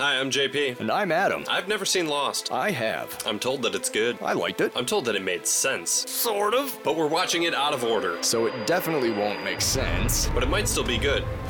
Hi, I'm JP. And I'm Adam. I've never seen Lost. I have. I'm told that it's good. I liked it. I'm told that it made sense. Sort of. But we're watching it out of order. So it definitely won't make sense. But it might still be good.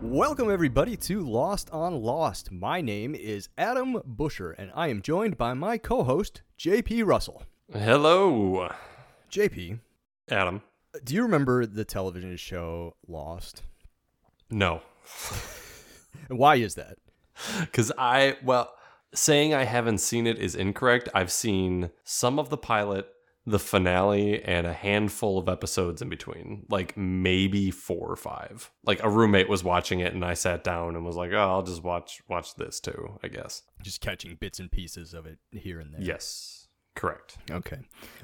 Welcome, everybody, to Lost on Lost. My name is Adam Busher, and I am joined by my co-host, JP Russell. Hello. JP. Adam. Do you remember the television show Lost? No. Why is that? Because saying I haven't seen it is incorrect. I've seen some of the pilot, the finale, and a handful of episodes in between. Like maybe 4 or 5. Like a roommate was watching it and I sat down and was like, oh, I'll just watch this too, I guess. Just catching bits and pieces of it here and there. Yes, correct. Okay.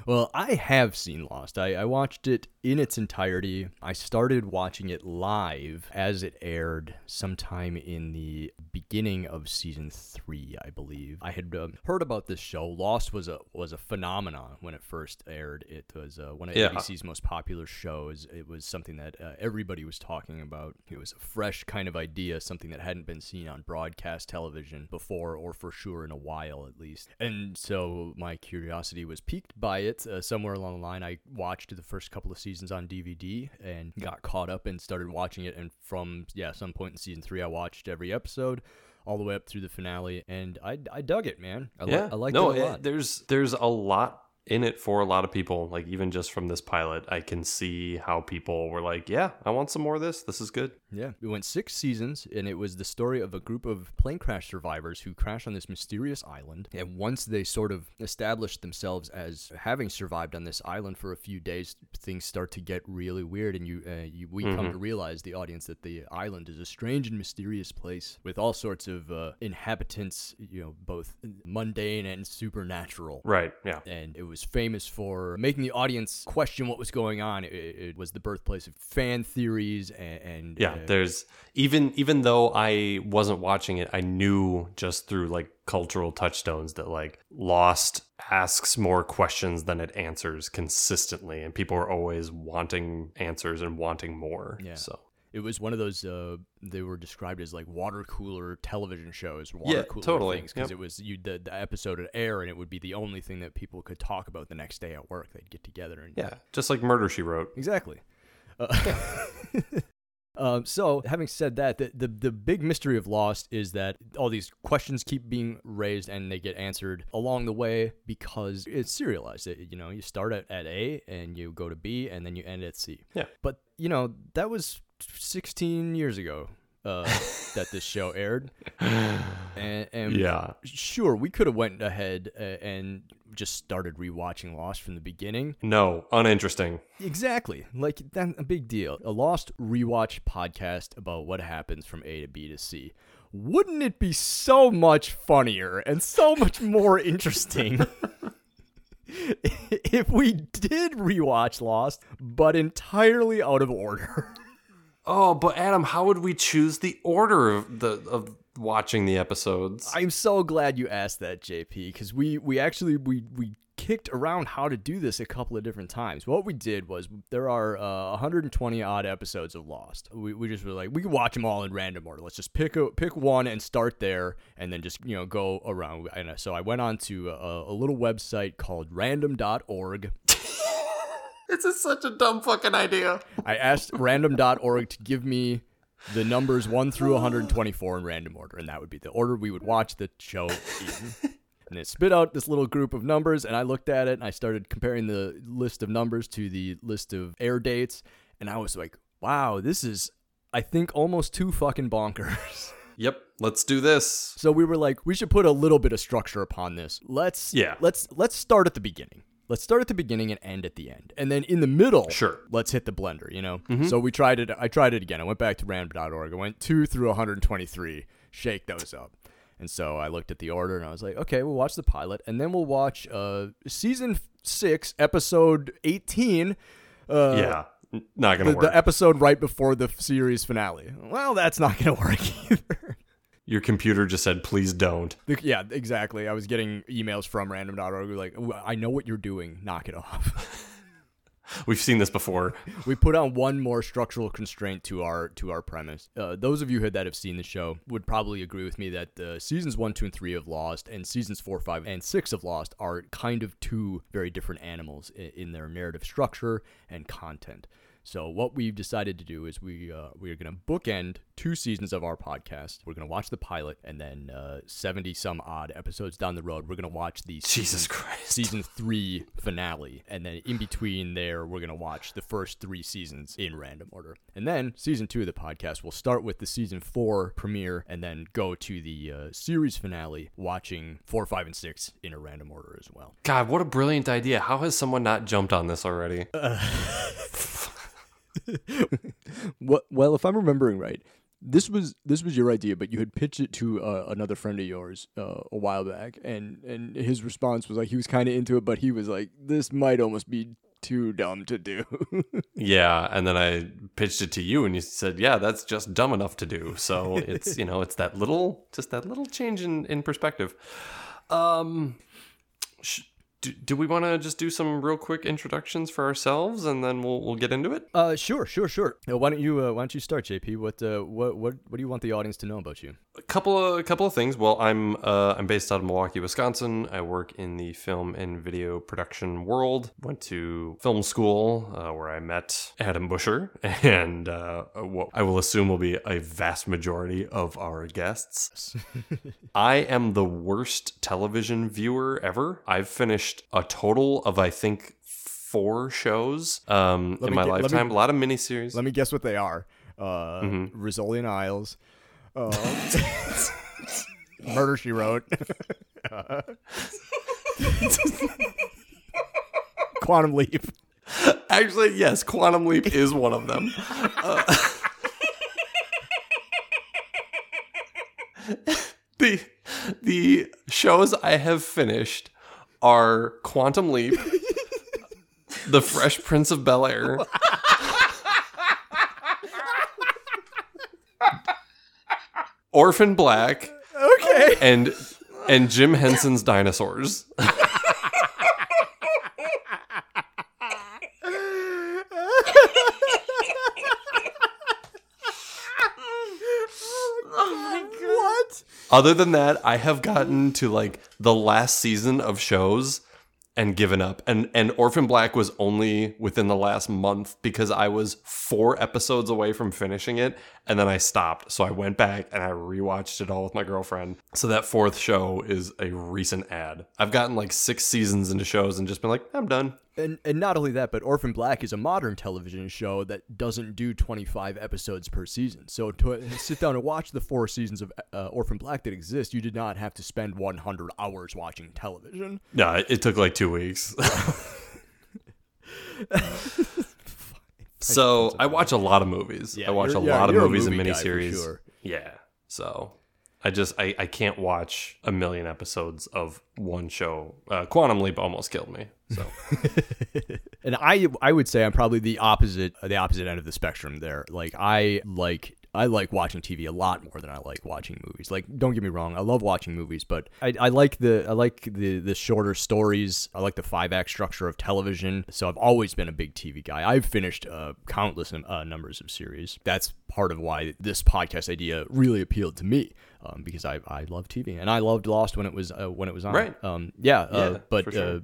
Well, I have seen Lost. I watched it in its entirety. I started watching it live as it aired sometime in the beginning of season 3, I believe. I had heard about this show. Lost was a phenomenon when it first aired. It was one of ABC's most popular shows. It was something that everybody was talking about. It was a fresh kind of idea, something that hadn't been seen on broadcast television before, or for sure in a while at least. And so my curiosity was piqued by it. Somewhere along the line, I watched the first couple of seasons on DVD and got caught up and started watching it, and from some point in season 3 I watched every episode all the way up through the finale, and I dug it, man. I liked it a lot. There's a lot in it for a lot of people. Like, even just from this pilot, I can see how people were like, yeah, I want some more of this. This is good. Yeah. It went 6 seasons, and it was the story of a group of plane crash survivors who crashed on this mysterious island. And once they sort of established themselves as having survived on this island for a few days, things start to get really weird, and we come to realize, the audience, that the island is a strange and mysterious place with all sorts of inhabitants, both mundane and supernatural. Right, yeah. And it was famous for making the audience question what was going on. It was the birthplace of fan theories, and there's even though I wasn't watching it, I knew just through like cultural touchstones that like Lost asks more questions than it answers consistently, and people are always wanting answers and wanting more. Yeah. So it was one of those, they were described as like water cooler television shows, things, because it was the episode would air and it would be the only thing that people could talk about the next day at work. They'd get together and just like Murder, She Wrote. Exactly. So having said that, the big mystery of Lost is that all these questions keep being raised and they get answered along the way because it's serialized. You start at A and you go to B and then you end at C. Yeah. But that was 16 years ago that this show aired, and sure, we could have went ahead and just started rewatching Lost from the beginning. No, uninteresting. Exactly. Like, that's a big deal. A Lost rewatch podcast about what happens from A to B to C. Wouldn't it be so much funnier and so much more interesting if we did rewatch Lost, but entirely out of order? Oh, but Adam, how would we choose the order of watching the episodes? I'm so glad you asked that, JP, because we actually kicked around how to do this a couple of different times. What we did was, there are 120 odd episodes of Lost. We just were like, we can watch them all in random order. Let's just pick one and start there, and then just go around. And so I went on to a little website called random.org. This is such a dumb fucking idea. I asked random.org to give me the numbers 1 through 124 in random order, and that would be the order we would watch the show in. And it spit out this little group of numbers, and I looked at it, and I started comparing the list of numbers to the list of air dates, and I was like, wow, this is, I think, almost too fucking bonkers. Yep, let's do this. So we were like, we should put a little bit of structure upon this. Let's start at the beginning. Let's start at the beginning and end at the end. And then in the middle, sure, let's hit the blender, Mm-hmm. So we tried it. I tried it again. I went back to random.org. I went 2 through 123. Shake those up. And so I looked at the order and I was like, okay, we'll watch the pilot and then we'll watch season 6, episode 18. Yeah. Not going to work. The episode right before the series finale. Well, that's not going to work either. Your computer just said, please don't. Yeah, exactly. I was getting emails from random.org like, I know what you're doing. Knock it off. We've seen this before. We put on one more structural constraint to our premise. Those of you that have seen the show would probably agree with me that the seasons 1, 2, and 3 of Lost and seasons 4, 5, and 6 of Lost are kind of two very different animals in their narrative structure and content. So what we've decided to do is we are going to bookend 2 seasons of our podcast. We're going to watch the pilot, and then 70-some-odd episodes down the road, we're going to watch the season 3 finale. And then in between there, we're going to watch the first 3 seasons in random order. And then season 2 of the podcast, we'll start with the season 4 premiere, and then go to the series finale, watching 4, 5, and 6 in a random order as well. God, what a brilliant idea. How has someone not jumped on this already? Well, if I'm remembering right, this was your idea, but you had pitched it to another friend of yours a while back, and his response was like he was kind of into it, but he was like, this might almost be too dumb to do. Yeah, and then I pitched it to you, and you said, yeah, that's just dumb enough to do. So it's it's that little change in perspective. Do we want to just do some real quick introductions for ourselves, and then we'll get into it? Sure. Why don't you start, JP? What do you want the audience to know about you? A couple of things. Well, I'm based out of Milwaukee, Wisconsin. I work in the film and video production world. Went to film school where I met Adam Busher, and what I will assume will be a vast majority of our guests. I am the worst television viewer ever. I've finished a total of, I think, 4 shows in my lifetime. A lot of miniseries. Let me guess what they are. Rizzoli and Isles. Murder, She Wrote. Quantum Leap. Actually, yes, Quantum Leap is one of them. The shows I have finished are Quantum Leap, The Fresh Prince of Bel Air, Orphan Black, okay, and Jim Henson's Dinosaurs. Other than that, I have gotten to like the last season of shows and given up. And Orphan Black was only within the last month because I was 4 episodes away from finishing it. And then I stopped. So I went back and I rewatched it all with my girlfriend. So that 4th show is a recent ad. I've gotten like 6 seasons into shows and just been like, I'm done. And not only that, but Orphan Black is a modern television show that doesn't do 25 episodes per season. So to sit down and watch the 4 seasons of Orphan Black that exist, you did not have to spend 100 hours watching television. No, it took like 2 weeks. So I watch a lot of movies. Yeah, I watch a lot of movies and miniseries. Sure. Yeah. So I can't watch a million episodes of one show. Quantum Leap almost killed me. So, and I would say I'm probably the opposite end of the spectrum there. Like I like watching TV a lot more than I like watching movies. Like, don't get me wrong, I love watching movies, but I like the shorter stories. I like the 5-act structure of television. So I've always been a big TV guy. I've finished countless numbers of series. That's part of why this podcast idea really appealed to me, because I love TV and I loved Lost when it was on. Right. But for sure.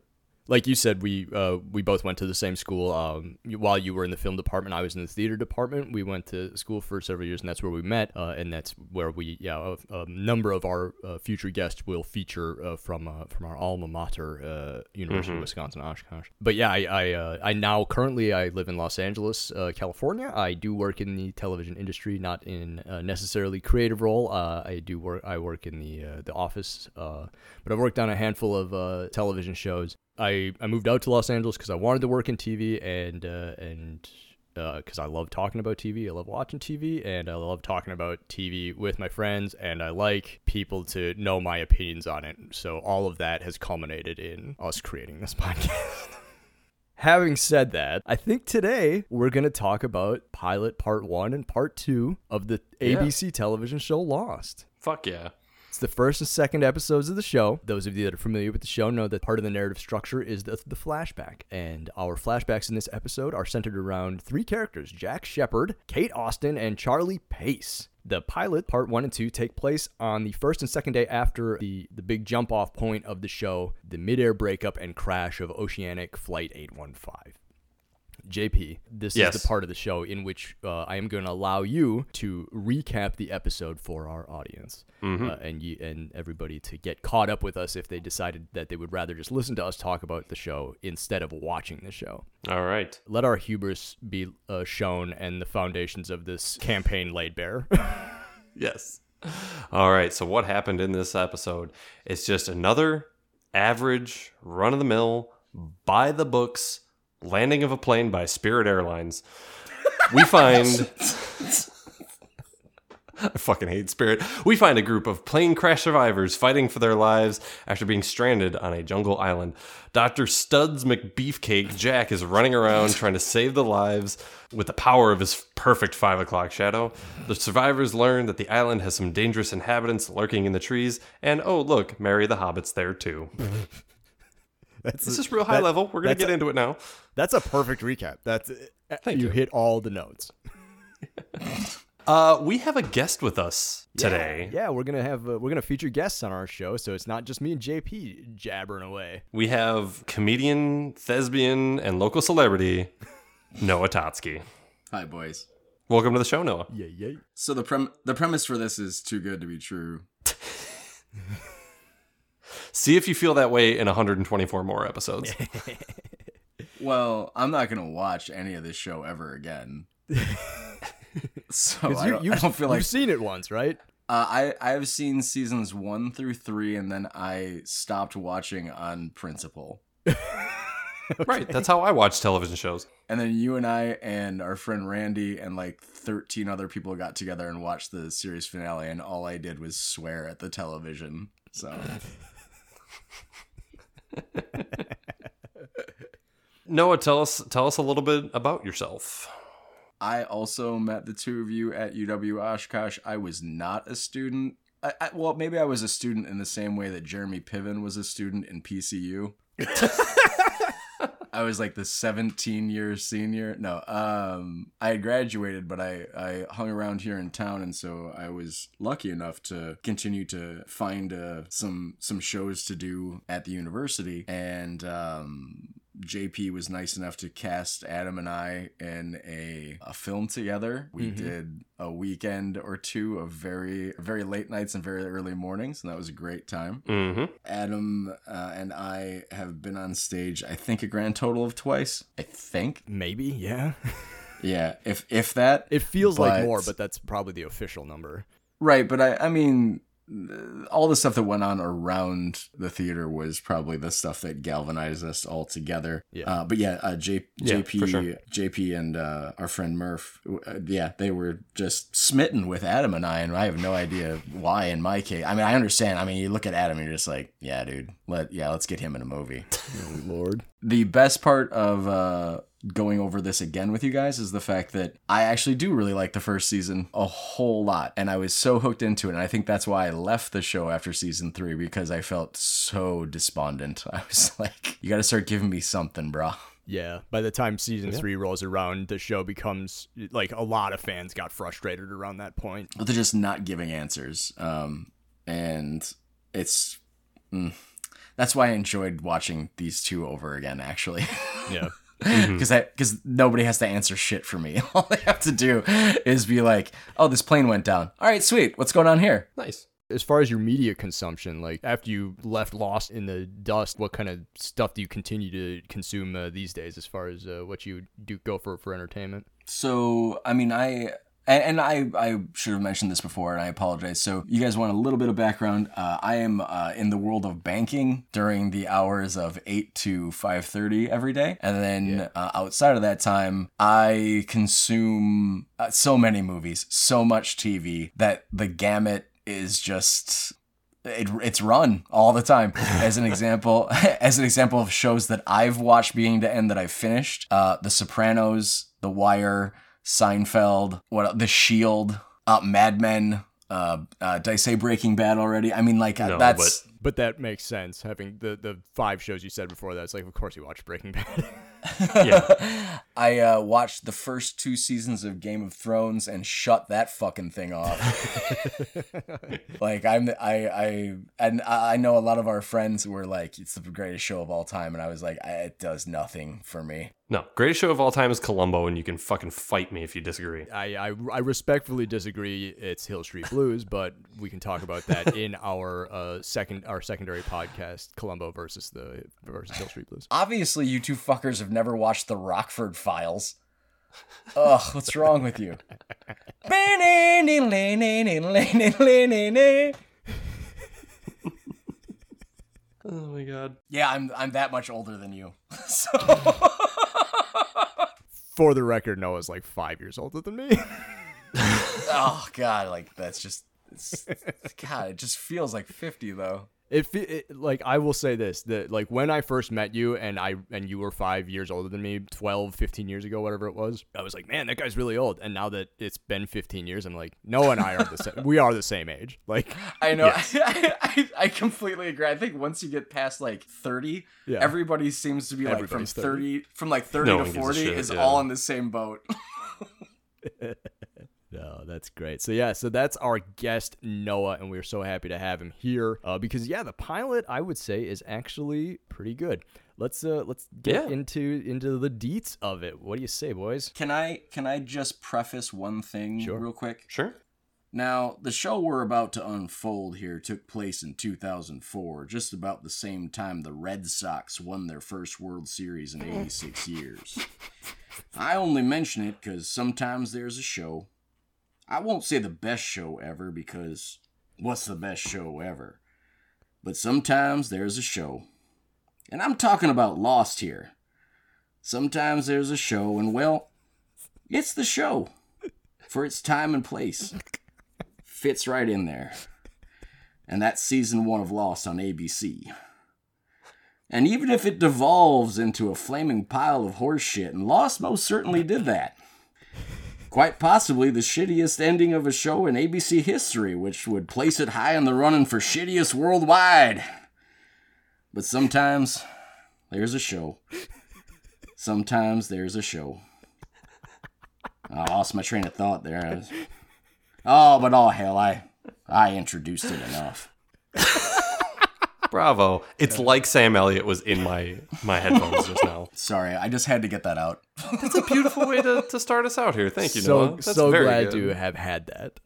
Like you said, we both went to the same school. While you were in the film department, I was in the theater department. We went to school for several years, and that's where we met. And that's where a number of our future guests will feature from our alma mater, University of Wisconsin Oshkosh. But yeah, I live in Los Angeles, California. I do work in the television industry, not in necessarily creative role. I work in the office, but I've worked on a handful of television shows. I moved out to Los Angeles because I wanted to work in TV, and because I love talking about TV, I love watching TV, and I love talking about TV with my friends, and I like people to know my opinions on it. So all of that has culminated in us creating this podcast. Having said that, I think today we're going to talk about pilot part 1 and part 2 of the ABC television show Lost. Fuck yeah. It's the first and second episodes of the show. Those of you that are familiar with the show know that part of the narrative structure is the flashback. And our flashbacks in this episode are centered around three characters, Jack Sheppard, Kate Austin, and Charlie Pace. The pilot, part 1 and 2, take place on the first and second day after the big jump-off point of the show, the midair breakup and crash of Oceanic Flight 815. JP, this is the part of the show in which I am going to allow you to recap the episode for our audience, and everybody to get caught up with us if they decided that they would rather just listen to us talk about the show instead of watching the show. All right. Let our hubris be shown and the foundations of this campaign laid bare. Yes. All right. So what happened in this episode is just another average, run-of-the-mill, by-the-books landing of a plane by Spirit Airlines. We find... I fucking hate Spirit. We find a group of plane crash survivors fighting for their lives after being stranded on a jungle island. Dr. Studs McBeefcake Jack is running around trying to save the lives with the power of his perfect 5 o'clock shadow. The survivors learn that the island has some dangerous inhabitants lurking in the trees. And, oh, look, Mary the Hobbit's there, too. This is real high level. We're going to get into it now. That's a perfect recap. Thank you. Hit all the notes. We have a guest with us today. Yeah, we're going to have we're going to feature guests on our show, so it's not just me and JP jabbering away. We have comedian, thespian, and local celebrity Noah Totsky. Hi, boys. Welcome to the show, Noah. Yay, yay. So the premise for this is too good to be true. See if you feel that way in 124 more episodes. Well, I'm not going to watch any of this show ever again. So I don't feel like... You've seen it once, right? I've seen seasons 1 through 3, and then I stopped watching on principle. Okay. Right, that's how I watch television shows. And then you and I and our friend Randy and like 13 other people got together and watched the series finale, and all I did was swear at the television. So... Noah, tell us a little bit about yourself. I also met the two of you at UW Oshkosh. I was not a student. Well, maybe I was a student in the same way that Jeremy Piven was a student in PCU. I was like the 17-year senior. No, I had graduated, but I hung around here in town, and so I was lucky enough to continue to find some shows to do at the university. And JP was nice enough to cast Adam and I in a film together. We did a weekend or two of very, very late nights and very early mornings, and that was a great time. Adam and I have been on stage, I think, a grand total of twice. I think. Maybe, yeah. Yeah, if that. It feels like more, but that's probably the official number. Right, but I mean... all the stuff that went on around the theater was probably the stuff that galvanized us all together. Yeah. But yeah, JP, for sure. JP and our friend Murph, they were just smitten with Adam and I, and I have no idea why in my case. I mean, I understand. I mean, you look at Adam and you're just like, yeah, dude, let's get him in a movie. Oh, Lord. The best part of... going over this again with you guys is the fact that I actually do really like the first season a whole lot, and I was so hooked into it, and I think that's why I left the show after season 3, because I felt so despondent. I was like, you gotta start giving me something, bro. Yeah, by the time season 3 rolls around, the show becomes, like, a lot of fans got frustrated around that point. But they're just not giving answers, and it's... That's why I enjoyed watching these two over again, actually. Yeah. Because nobody has to answer shit for me. All they have to do is be like, oh, this plane went down. All right, sweet. What's going on here? Nice. As far as your media consumption, like after you left Lost in the dust, what kind of stuff do you continue to consume these days as far as what you do go for entertainment? So, I mean, I And I should have mentioned this before, and I apologize. So you guys want a little bit of background. I am in the world of banking during the hours of 8 to 5:30 every day. And then outside of that time, I consume so many movies, so much TV that the gamut is just... It's run all the time. As an example of shows that I've watched beginning to end that I've finished, The Sopranos, The Wire, Seinfeld, The Shield, Mad Men. Did I say Breaking Bad already? I mean, like no, that's. But that makes sense. Having the five shows you said before that, it's like, of course you watched Breaking Bad. Yeah, I watched the first two seasons of Game of Thrones and shut that fucking thing off. Like I know a lot of our friends were like, it's the greatest show of all time, and I was like, it does nothing for me. No, greatest show of all time is Columbo, and you can fucking fight me if you disagree. I respectfully disagree. It's Hill Street Blues, but we can talk about that in our secondary podcast, Columbo versus Hill Street Blues. Obviously, you two fuckers have never watched The Rockford Files. Ugh, what's wrong with you? Oh my god. Yeah, I'm that much older than you. So for the record, Noah's like 5 years older than me. Oh god, like that's just god, it just feels like 50 though. It like I will say this, that like when I first met you and you were 5 years older than me 12, 15 years ago, whatever it was, I was like, man, that guy's really old. And now that it's been 15 years, I'm like, Noah and I are we are the same age. Like I know. Yes. I completely agree. I think once you get past like 30, everybody seems to be like from 30 from like 30 to 40 is all in the same boat. No, that's great. So that's our guest, Noah, and we're so happy to have him here because, the pilot, I would say, is actually pretty good. Let's get into the deets of it. What do you say, boys? Can I just preface one thing real quick? Sure. Now, the show we're about to unfold here took place in 2004, just about the same time the Red Sox won their first World Series in 86 years. I only mention it because sometimes there's a show. I won't say the best show ever because what's the best show ever? But sometimes there's a show. And I'm talking about Lost here. Sometimes there's a show and, well, it's the show for its time and place. Fits right in there. And that's season 1 of Lost on ABC. And even if it devolves into a flaming pile of horse shit, and Lost most certainly did that. Quite possibly the shittiest ending of a show in ABC history, which would place it high in the running for shittiest worldwide. But sometimes there's a show. Sometimes there's a show. I lost my train of thought there. I introduced it enough. Bravo. It's like Sam Elliott was in my headphones just now. Sorry, I just had to get that out. That's a beautiful way to start us out here. Thank you, Noah. That's so very glad good. You have had that.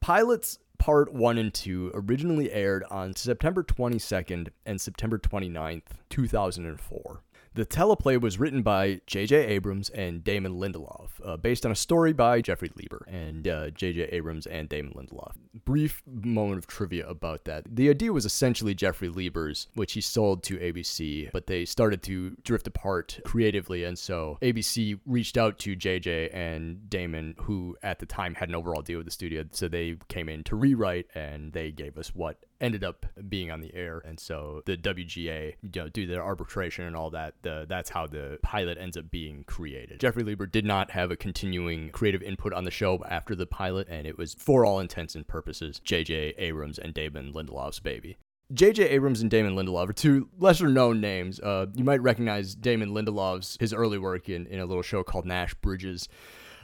Pilots Part 1 and 2 originally aired on September 22nd and September 29th, 2004. The teleplay was written by J.J. Abrams and Damon Lindelof, based on a story by Jeffrey Lieber and J.J. Abrams and Damon Lindelof. Brief moment of trivia about that. The idea was essentially Jeffrey Lieber's, which he sold to ABC, but they started to drift apart creatively, and so ABC reached out to J.J. and Damon, who at the time had an overall deal with the studio, so they came in to rewrite, and they gave us what ended up being on the air. And so the WGA, due to their arbitration and all that, that's how the pilot ends up being created. Jeffrey Lieber did not have a continuing creative input on the show after the pilot, and it was, for all intents and purposes, J.J. Abrams and Damon Lindelof's baby. J.J. Abrams and Damon Lindelof are two lesser-known names. You might recognize Damon Lindelof's his early work in a little show called Nash Bridges.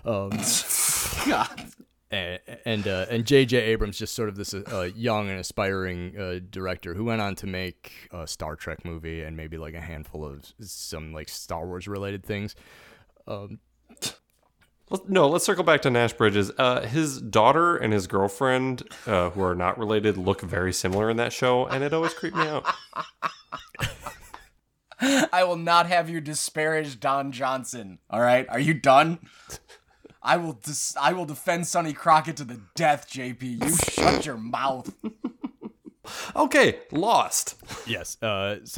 God. And J.J. Abrams, just sort of this young and aspiring director who went on to make a Star Trek movie and maybe like a handful of some like Star Wars related things. Let's circle back to Nash Bridges. His daughter and his girlfriend, who are not related, look very similar in that show, and it always creeped me out. I will not have you disparage Don Johnson. All right, are you done? I will defend Sonny Crockett to the death, JP. You shut your mouth. Okay, Lost. Yes. Lost,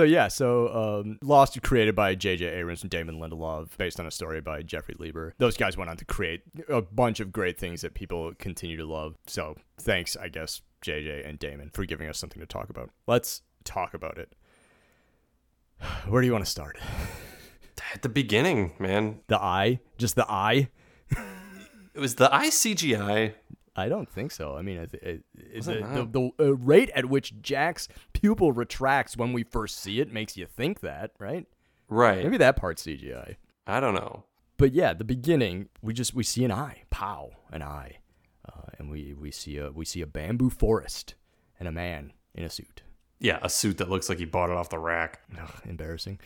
created by J.J. Abrams and Damon Lindelof, based on a story by Jeffrey Lieber. Those guys went on to create a bunch of great things that people continue to love. So thanks, I guess, J.J. and Damon, for giving us something to talk about. Let's talk about it. Where do you want to start? At the beginning, man. The eye? Just the eye? It was the eye CGI. I don't think so. I mean, the rate at which Jack's pupil retracts when we first see it makes you think that, right? Right. Maybe that part's CGI. I don't know. But yeah, the beginning, we see an eye. Pow, an eye, and we see a bamboo forest and a man in a suit. Yeah, a suit that looks like he bought it off the rack. Ugh, embarrassing.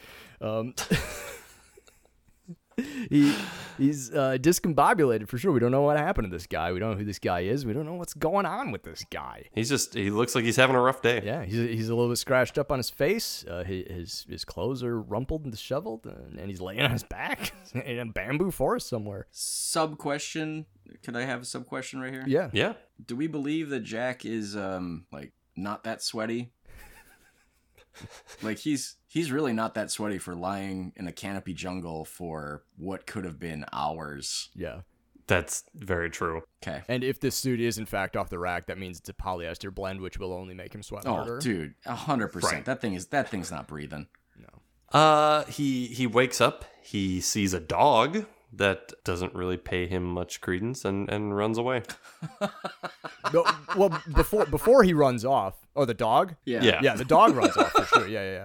He's discombobulated for sure. We don't know what happened to this guy. We don't know who this guy is. We don't know what's going on with this guy. He looks like he's having a rough day. Yeah, he's a little bit scratched up on his face. His clothes are rumpled and disheveled, and he's laying on his back in a bamboo forest somewhere. Sub-question. Could I have a sub-question right here? Yeah. Yeah. Do we believe that Jack is not that sweaty? Like he's really not that sweaty for lying in a canopy jungle for what could have been hours. Yeah, that's very true. Okay. And if this suit is in fact off the rack, that means it's a polyester blend, which will only make him sweat harder. Oh, dude, 100%. Right. That thing's not breathing. No. He wakes up. He sees a dog that doesn't really pay him much credence and runs away. No, well, before he runs off. Oh, the dog? Yeah. Yeah, the dog runs off for sure. Yeah.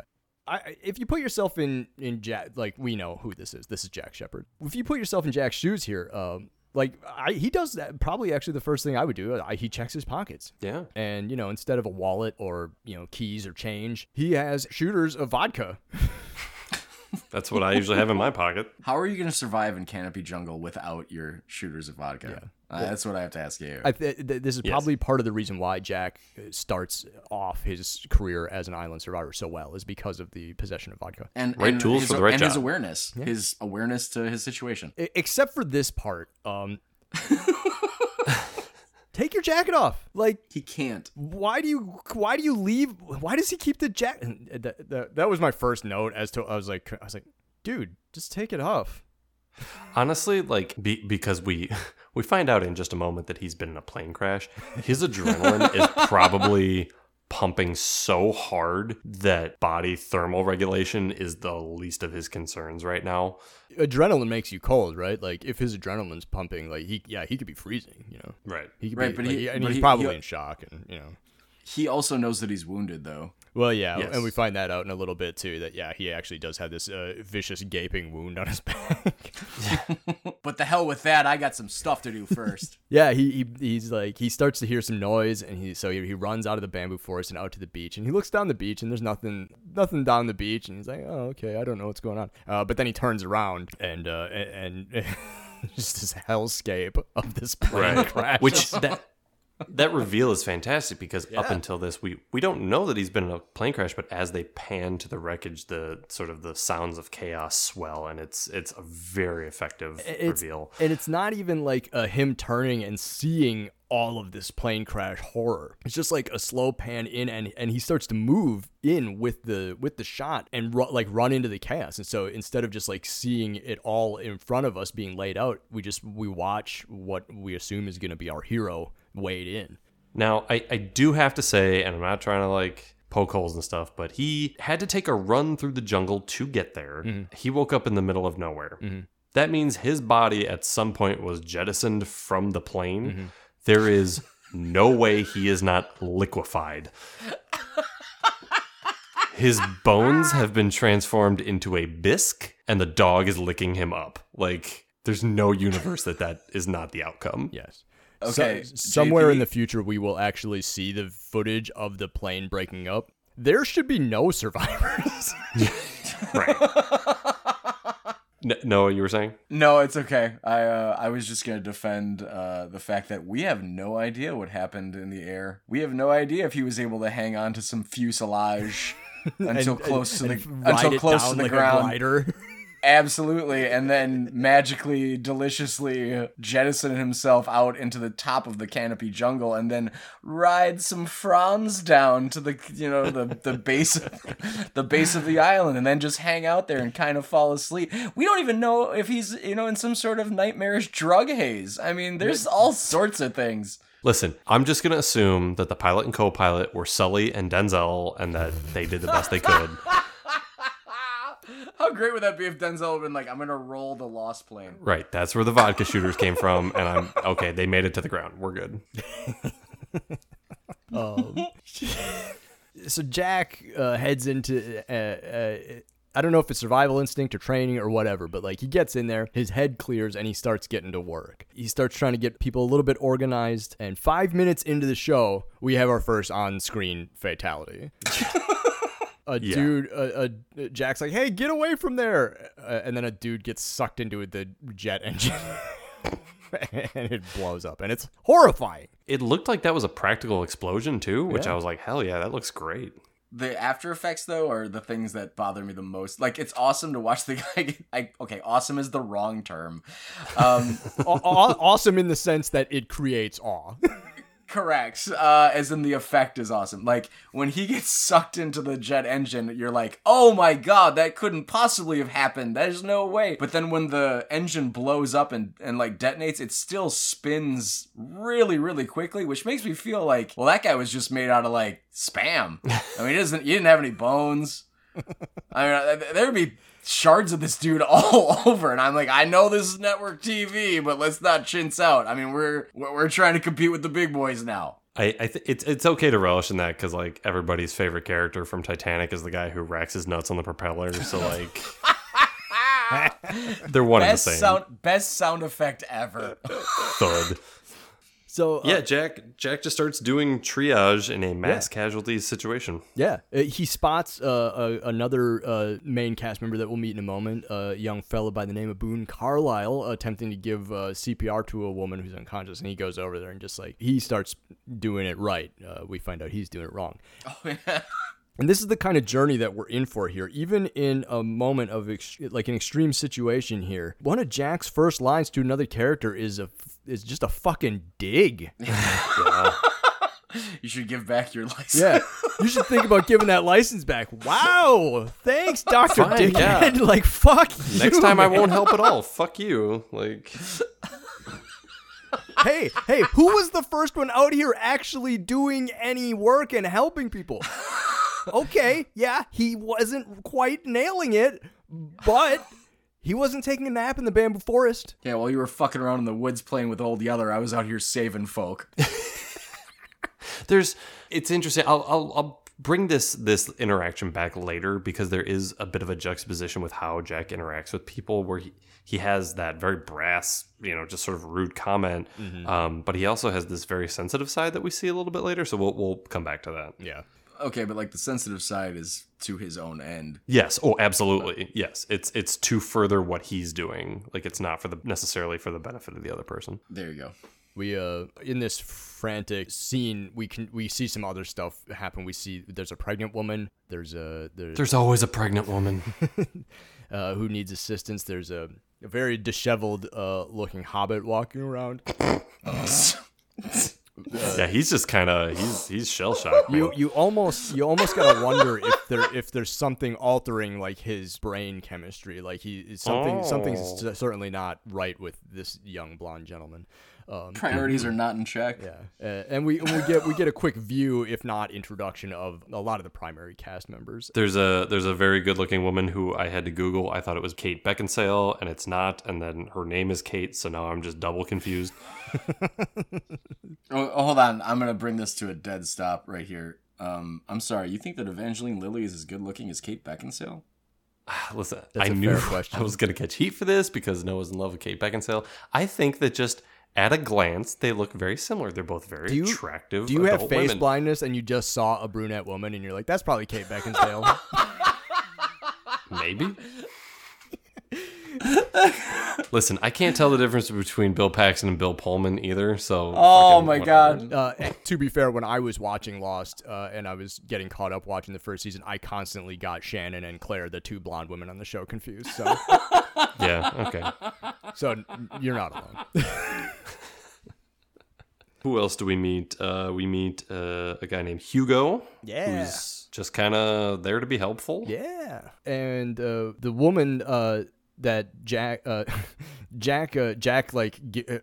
If you put yourself in Jack, like, we know who this is. This is Jack Shepherd. If you put yourself in Jack's shoes here, he does that. Probably actually the first thing I would do. He checks his pockets. Yeah. And, instead of a wallet or, keys or change, he has shooters of vodka. That's what I usually have in my pocket. How are you going to survive in canopy jungle without your shooters of vodka? Yeah. That's what I have to ask you. This is probably part of the reason why Jack starts off his career as an island survivor so well, is because of the possession of vodka. And tools for the right job. And his awareness. Yeah. His awareness to his situation. Except for this part. Take your jacket off. Like, he can't. Why do you leave? Why does he keep the jacket? That was my first note as to, I was like, dude, just take it off. Honestly, because we find out in just a moment that he's been in a plane crash. His adrenaline is probably pumping so hard that body thermal regulation is the least of his concerns right now. Adrenaline makes you cold, right? Like, if his adrenaline's pumping, like, he could be freezing, Right. He could be, but he's probably in shock, and He also knows that he's wounded, though. Well, yeah, yes. And we find that out in a little bit, too, that, yeah, he actually does have this vicious gaping wound on his back. But the hell with that, I got some stuff to do first. Yeah, he's like, he starts to hear some noise, and he runs out of the bamboo forest and out to the beach, and he looks down the beach, and there's nothing down the beach, and he's like, oh, okay, I don't know what's going on. But then he turns around, and just this hellscape of this plane crash. Which, That reveal is fantastic because up until this, we don't know that he's been in a plane crash, but as they pan to the wreckage, the sort of the sounds of chaos swell, and it's a very effective reveal. And it's not even like him turning and seeing all of this plane crash horror. It's just like a slow pan in, and he starts to move in with the shot and run into the chaos. And so instead of just like seeing it all in front of us being laid out, we watch what we assume is going to be our hero wade in. Now, I do have to say, and I'm not trying to like poke holes and stuff, but he had to take a run through the jungle to get there. Mm-hmm. He woke up in the middle of nowhere. Mm-hmm. That means his body at some point was jettisoned from the plane. Mm-hmm. There is no way he is not liquefied. His bones have been transformed into a bisque, and the dog is licking him up. Like, there's no universe that is not the outcome. Yes. Okay. So, somewhere in the future, we will actually see the footage of the plane breaking up. There should be no survivors. Right. No, you were saying? No, it's okay. I was just going to defend the fact that we have no idea what happened in the air. We have no idea if he was able to hang on to some fuselage until close to the ground. Absolutely. And then magically, deliciously jettison himself out into the top of the canopy jungle and then ride some fronds down to the, you know, the base of the island and then just hang out there and kind of fall asleep. We don't even know if he's, you know, in some sort of nightmarish drug haze. I mean, there's all sorts of things. Listen, I'm just going to assume that the pilot and co-pilot were Sully and Denzel and that they did the best they could. How great would that be if Denzel had been like, I'm going to roll the Lost plane. Right. That's where the vodka shooters came from. And I'm okay. They made it to the ground. We're good. So Jack heads into... I don't know if it's survival instinct or training or whatever, but like he gets in there, his head clears, and he starts getting to work. He starts trying to get people a little bit organized. And 5 minutes into the show, we have our first on-screen fatality. Jack's like, hey, get away from there. And then a dude gets sucked into the jet engine and it blows up. And it's horrifying. It looked like that was a practical explosion too, which I was like, hell yeah, that looks great. The after effects, though, are the things that bother me the most. Like, it's awesome to watch the guy get, okay, awesome is the wrong term. Awesome in the sense that it creates awe. Correct. As in the effect is awesome. Like, when he gets sucked into the jet engine, you're like, oh my god, that couldn't possibly have happened. There's no way. But then when the engine blows up and like detonates, it still spins really, really quickly, which makes me feel like, well, that guy was just made out of like spam. I mean, he didn't have any bones. I mean, there'd be shards of this dude all over, and I'm like, I know this is network TV, but let's not chintz out. I mean, we're trying to compete with the big boys now. It's okay to relish in that because like everybody's favorite character from Titanic is the guy who racks his nuts on the propeller. So like, they're one of the same. Best sound effect ever. Thud. So, Jack just starts doing triage in a mass casualty situation. Yeah, he spots another main cast member that we'll meet in a moment, a young fella by the name of Boone Carlisle, attempting to give CPR to a woman who's unconscious, and he goes over there and just like, he starts doing it right. We find out he's doing it wrong. Oh, yeah. And this is the kind of journey that we're in for here. Even in a moment of an extreme situation here, one of Jack's first lines to another character is just a fucking dig. Yeah. You should give back your license. Yeah, you should think about giving that license back. Wow, thanks, Dr. Dickhead. Yeah. Like, fuck you. Next time I won't help at all. Fuck you. Like... Hey, who was the first one out here actually doing any work and helping people? Okay, yeah, he wasn't quite nailing it, but he wasn't taking a nap in the bamboo forest. Yeah, while you were fucking around in the woods playing with Old Yeller, I was out here saving folk. It's interesting. I'll bring this interaction back later because there is a bit of a juxtaposition with how Jack interacts with people where he has that very brass, you know, just sort of rude comment, but he also has this very sensitive side that we see a little bit later, so we'll come back to that. Yeah. Okay, but like the sensitive side is to his own end. Yes. Oh, absolutely. Yes. It's to further what he's doing. Like it's not necessarily for the benefit of the other person. There you go. We in this frantic scene, we see some other stuff happen. We see there's a pregnant woman. There's always a pregnant woman who needs assistance. There's a very disheveled looking hobbit walking around. He's just kind of he's shell shocked. You almost gotta wonder if there's something altering like his brain chemistry. Like something's certainly not right with this young blonde gentleman. Priorities are not in check. Yeah, and we get a quick view, if not introduction, of a lot of the primary cast members. There's a very good looking woman who I had to Google. I thought it was Kate Beckinsale, and it's not. And then her name is Kate, so now I'm just double confused. Oh, hold on, I'm gonna bring this to a dead stop right here. I'm sorry. You think that Evangeline Lilly is as good looking as Kate Beckinsale? Listen, that's I knew I was gonna catch heat for this because Noah's in love with Kate Beckinsale. I think that just at a glance, they look very similar. They're both very attractive. Do you have face blindness and you just saw a brunette woman and you're like, that's probably Kate Beckinsale? Maybe. Listen, I can't tell the difference between Bill Paxton and Bill Pullman either. So, oh my God. To be fair, when I was watching Lost and I was getting caught up watching the first season, I constantly got Shannon and Claire, the two blonde women on the show, confused. So, yeah, okay. So you're not alone. Who else do we meet? We meet a guy named Hugo. Yeah. Who's just kind of there to be helpful. Yeah. And the woman that Jack,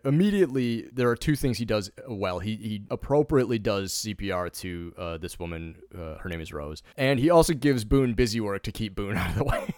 immediately, there are two things he does well. He appropriately does CPR to this woman. Her name is Rose. And he also gives Boone busy work to keep Boone out of the way.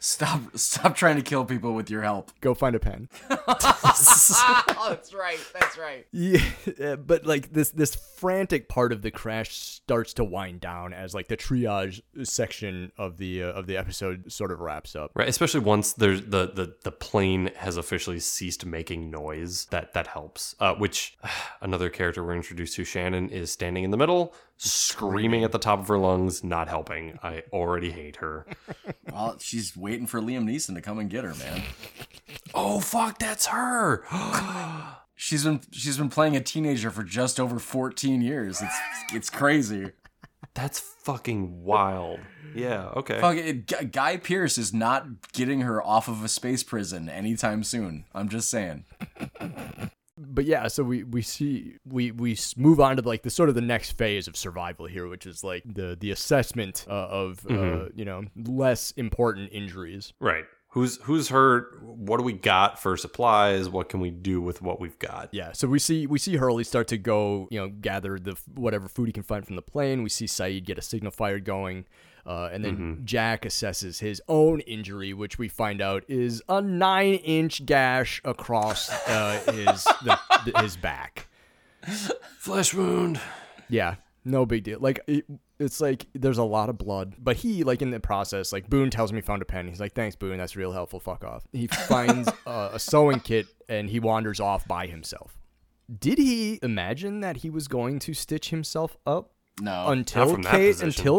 Stop trying to kill people with your help. Go find a pen. Oh, that's right. Yeah, but like this frantic part of the crash starts to wind down as like the triage section of the episode sort of wraps up. Right, especially once there's the plane has officially ceased making noise. That helps. Which another character we're introduced to, Shannon, is standing in the middle, screaming at the top of her lungs, not helping. I already hate her. Well, she's waiting for Liam Neeson to come and get her, man. Oh, fuck, that's her. She's been playing a teenager for just over 14 years. It's crazy. That's fucking wild. Yeah, okay. Fuck it, Guy Pearce is not getting her off of a space prison anytime soon. I'm just saying. But yeah, so we move on to like the sort of the next phase of survival here, which is like the assessment of less important injuries. Right. Who's hurt? What do we got for supplies? What can we do with what we've got? Yeah, so we see Hurley start to go, gather the whatever food he can find from the plane. We see Saeed get a signal fire going. And then Jack assesses his own injury, which we find out is a 9-inch gash across his back. Flesh wound. Yeah, no big deal. Like, it's like there's a lot of blood. But he, like, in the process, like, Boone tells him he found a pen. He's like, thanks, Boone. That's real helpful. Fuck off. He finds a sewing kit, and he wanders off by himself. Did he imagine that he was going to stitch himself up? No, until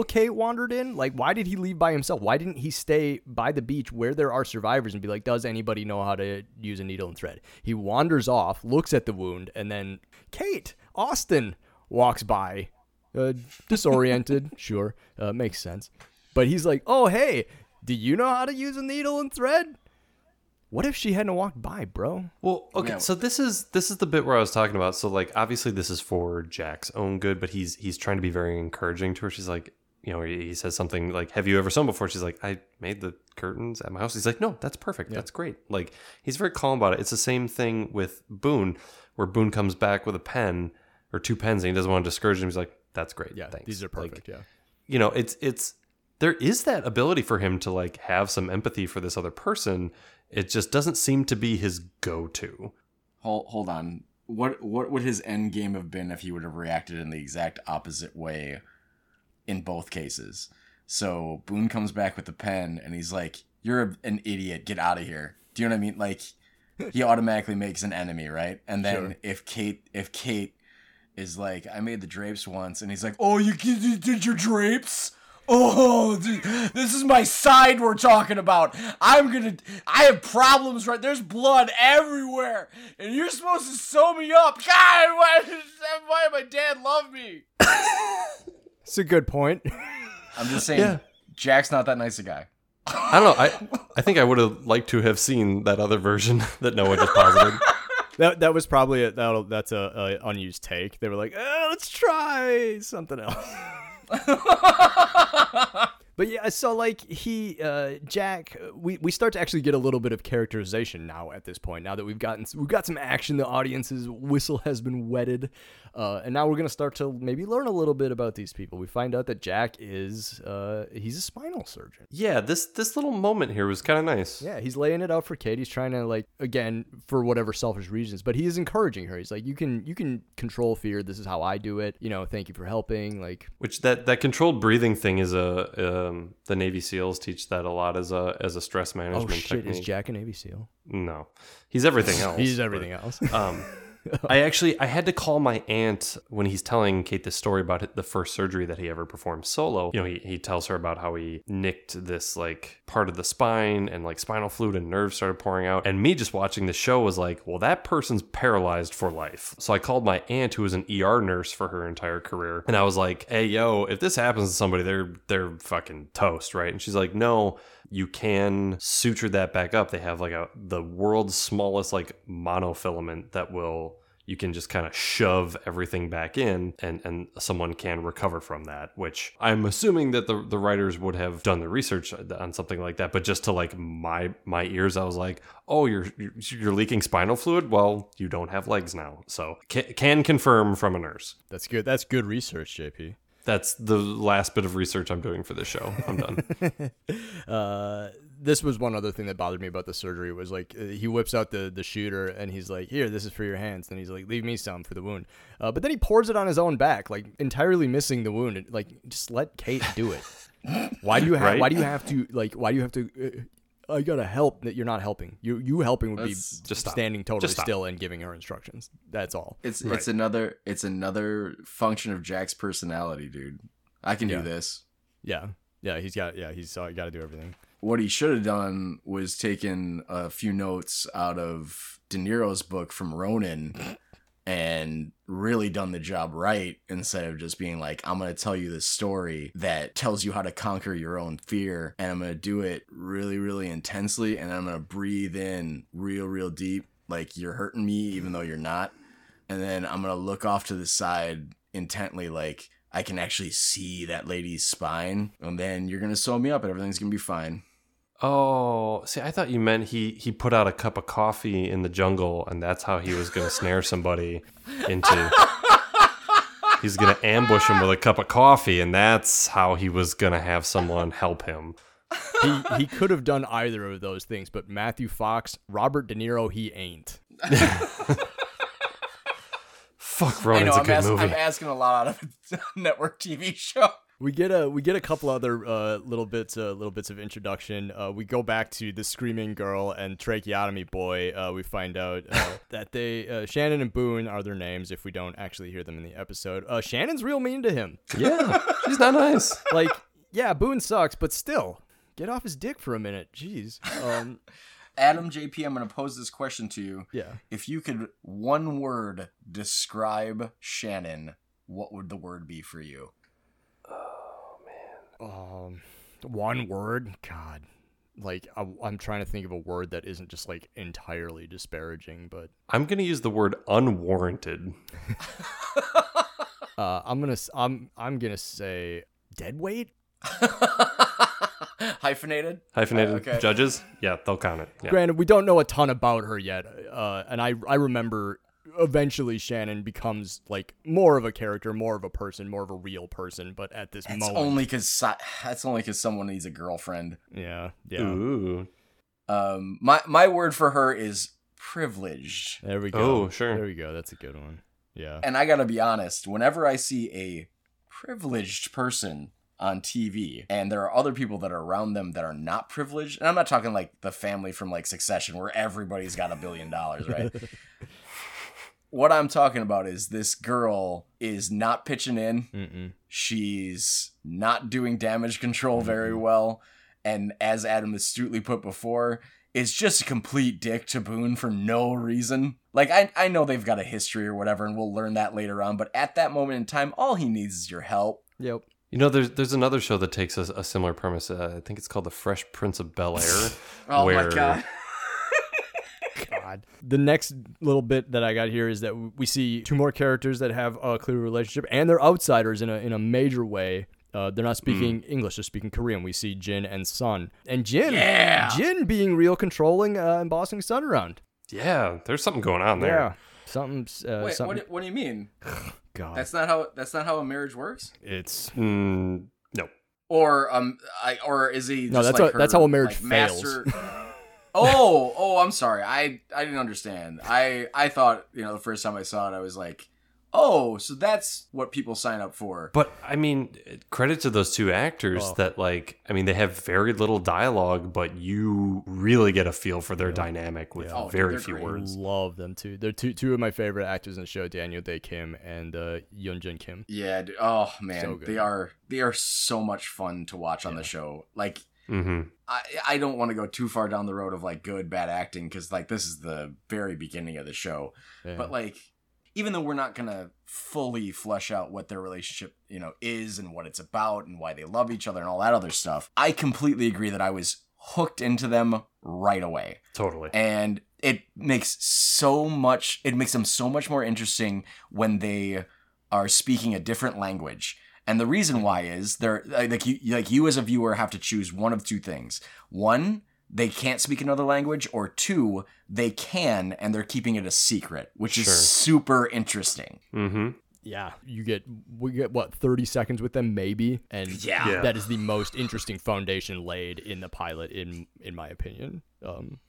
Kate wandered in. Like, why did he leave by himself? Why didn't he stay by the beach where there are survivors and be like, does anybody know how to use a needle and thread? He wanders off, looks at the wound, and then Kate Austin walks by, disoriented. Sure, makes sense. But he's like, oh, hey, do you know how to use a needle and thread? What if she hadn't walked by, bro? Well, okay, yeah. So this is the bit where I was talking about. So, like, obviously this is for Jack's own good, but he's trying to be very encouraging to her. She's like, he says something like, have you ever sewn before? She's like, I made the curtains at my house. He's like, no, that's perfect. Yeah. That's great. Like, he's very calm about it. It's the same thing with Boone, where Boone comes back with a pen or two pens and he doesn't want to discourage him. He's like, that's great. Yeah, thanks. These are perfect, like, yeah. It's there is that ability for him to, like, have some empathy for this other person. It just doesn't seem to be his go-to. Hold on. What would his end game have been if he would have reacted in the exact opposite way in both cases? So Boone comes back with the pen, and he's like, you're an idiot. Get out of here. Do you know what I mean? Like, he automatically makes an enemy, right? And then sure. if Kate is like, I made the drapes once, and he's like, oh, you did your drapes? Oh, dude, this is my side we're talking about. I have problems, right? There's blood everywhere. And you're supposed to sew me up. God, why did my dad love me? It's a good point. I'm just saying, yeah. Jack's not that nice a guy. I don't know. I think I would have liked to have seen that other version that Noah just posited. That was probably that's a unused take. They were like, let's try something else. But yeah, so like Jack, we start to actually get a little bit of characterization now at this point. Now that we've got some action, the audience's whistle has been whetted, and now we're gonna start to maybe learn a little bit about these people. We find out that Jack is he's a spinal surgeon. Yeah, this little moment here was kind of nice. Yeah, he's laying it out for Kate. He's trying to, like, again, for whatever selfish reasons, but he is encouraging her. He's like, you can control fear. This is how I do it. Thank you for helping. Like, which that controlled breathing thing is the Navy SEALs teach that a lot as a stress management technique. Oh shit, technique. Is Jack a Navy SEAL? No. He's everything else. He's everything else. I had to call my aunt when he's telling Kate this story about the first surgery that he ever performed solo. You know, he tells her about how he nicked this like part of the spine and like spinal fluid and nerves started pouring out. And me just watching the show was like, well, that person's paralyzed for life. So I called my aunt, who was an ER nurse for her entire career. And I was like, hey, yo, if this happens to somebody, they're fucking toast, right? And she's like, no, you can suture that back up. They have like the world's smallest like monofilament that will, you can just kind of shove everything back in and someone can recover from that, which I'm assuming that the writers would have done the research on something like that. But just to like my ears, I was like, oh, you're leaking spinal fluid? Well, you don't have legs now. So can confirm from a nurse. That's good. That's good research, JP. That's the last bit of research I'm doing for this show. I'm done. This was one other thing that bothered me about the surgery was like, he whips out the shooter and he's like, here, this is for your hands. And he's like, leave me some for the wound. But then he pours it on his own back, like entirely missing the wound. And, like, just let Kate do it. Why do you have to you got to help that you're not helping. You helping would That's, be just standing stop. Totally just still and giving her instructions. That's all. It's another function of Jack's personality, dude. I can do this. Yeah. Yeah, he's got to do everything. What he should have done was taken a few notes out of De Niro's book from Ronin and really done the job right, instead of just being like, I'm going to tell you this story that tells you how to conquer your own fear, and I'm going to do it really, really intensely, and I'm going to breathe in real, real deep, like you're hurting me even though you're not, and then I'm going to look off to the side intently like I can actually see that lady's spine, and then you're going to sew me up and everything's going to be fine. Oh, see, I thought you meant he put out a cup of coffee in the jungle, and that's how he was going to snare somebody into... He's going to ambush him with a cup of coffee, and that's how he was going to have someone help him. He could have done either of those things, but Matthew Fox, Robert De Niro, he ain't. Fuck, Ronin's a good movie. I'm asking a lot out of a network TV show. We get a couple other little bits of introduction. We go back to the screaming girl and tracheotomy boy. We find out that they Shannon and Boone are their names if we don't actually hear them in the episode. Shannon's real mean to him. Yeah, she's not nice. Like, yeah, Boone sucks, but still, get off his dick for a minute. Jeez. Adam, JP, I'm going to pose this question to you. Yeah. If you could, one word, describe Shannon, what would the word be for you? Oh, man. One word? God. Like, I'm trying to think of a word that isn't just, like, entirely disparaging, but... I'm going to use the word unwarranted. I'm gonna say deadweight? Hyphenated. Okay. Judges? Yeah, they'll count it. Yeah. Granted, we don't know a ton about her yet. And I remember eventually Shannon becomes like more of a character, more of a person, more of a real person. But at this moment... That's only because someone needs a girlfriend. Yeah. Yeah. Ooh. My word for her is privileged. There we go. Oh, sure. There we go. That's a good one. Yeah. And I gotta be honest, whenever I see a privileged person on TV, and there are other people that are around them that are not privileged, and I'm not talking like the family from like Succession where everybody's got $1 billion, right? What I'm talking about is this girl is not pitching in. Mm-mm. She's not doing damage control very well, and as Adam astutely put before, it's just a complete dick to Boone for no reason. Like, I know they've got a history or whatever, and we'll learn that later on, but at that moment in time, all he needs is your help. Yep. You know, there's another show that takes a similar premise. I think it's called The Fresh Prince of Bel Air. Oh, my God. God. The next little bit that I got here is that we see two more characters that have a clear relationship, and they're outsiders in a major way. They're not speaking English, they're speaking Korean. We see Jin and Sun. And Jin being real controlling and bossing Sun around. Yeah, there's something going on there. Yeah. Wait, what do you mean? God. That's not how a marriage works? It's no. Or is he just no? That's like that's how a marriage like fails. Oh, I'm sorry. I didn't understand. I thought, you know, the first time I saw it, I was like, oh, so that's what people sign up for. But, I mean, credit to those two actors that, like, I mean, they have very little dialogue, but you really get a feel for their dynamic with very few words. I love them, too. They're two of my favorite actors in the show, Daniel Dae Kim and Yunjin Kim. Yeah. Oh, man. So they are so much fun to watch on the show. Like, mm-hmm. I don't want to go too far down the road of, like, good, bad acting, because, like, this is the very beginning of the show. Yeah. But, like... even though we're not going to fully flesh out what their relationship, you know, is and what it's about and why they love each other and all that other stuff, I completely agree that I was hooked into them right away. Totally. And it makes them so much more interesting when they are speaking a different language. And the reason why is they're like you as a viewer have to choose one of two things. One, they can't speak another language, or two, they can, and they're keeping it a secret, which is super interesting. Mm-hmm. Yeah. We get what, 30 seconds with them, maybe? And that is the most interesting foundation laid in the pilot, in my opinion.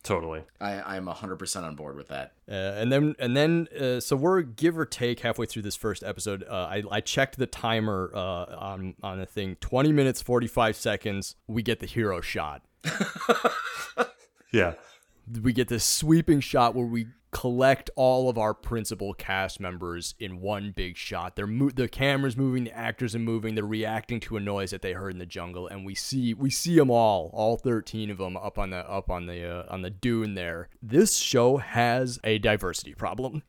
Totally. I'm 100% on board with that. And then, so we're give or take halfway through this first episode. I checked the timer on the thing. 20 minutes, 45 seconds, we get the hero shot. Yeah. We get this sweeping shot where we collect all of our principal cast members in one big shot. The camera's moving, the actors are moving, they're reacting to a noise that they heard in the jungle, and we see them all 13 of them up on the dune there. This show has a diversity problem.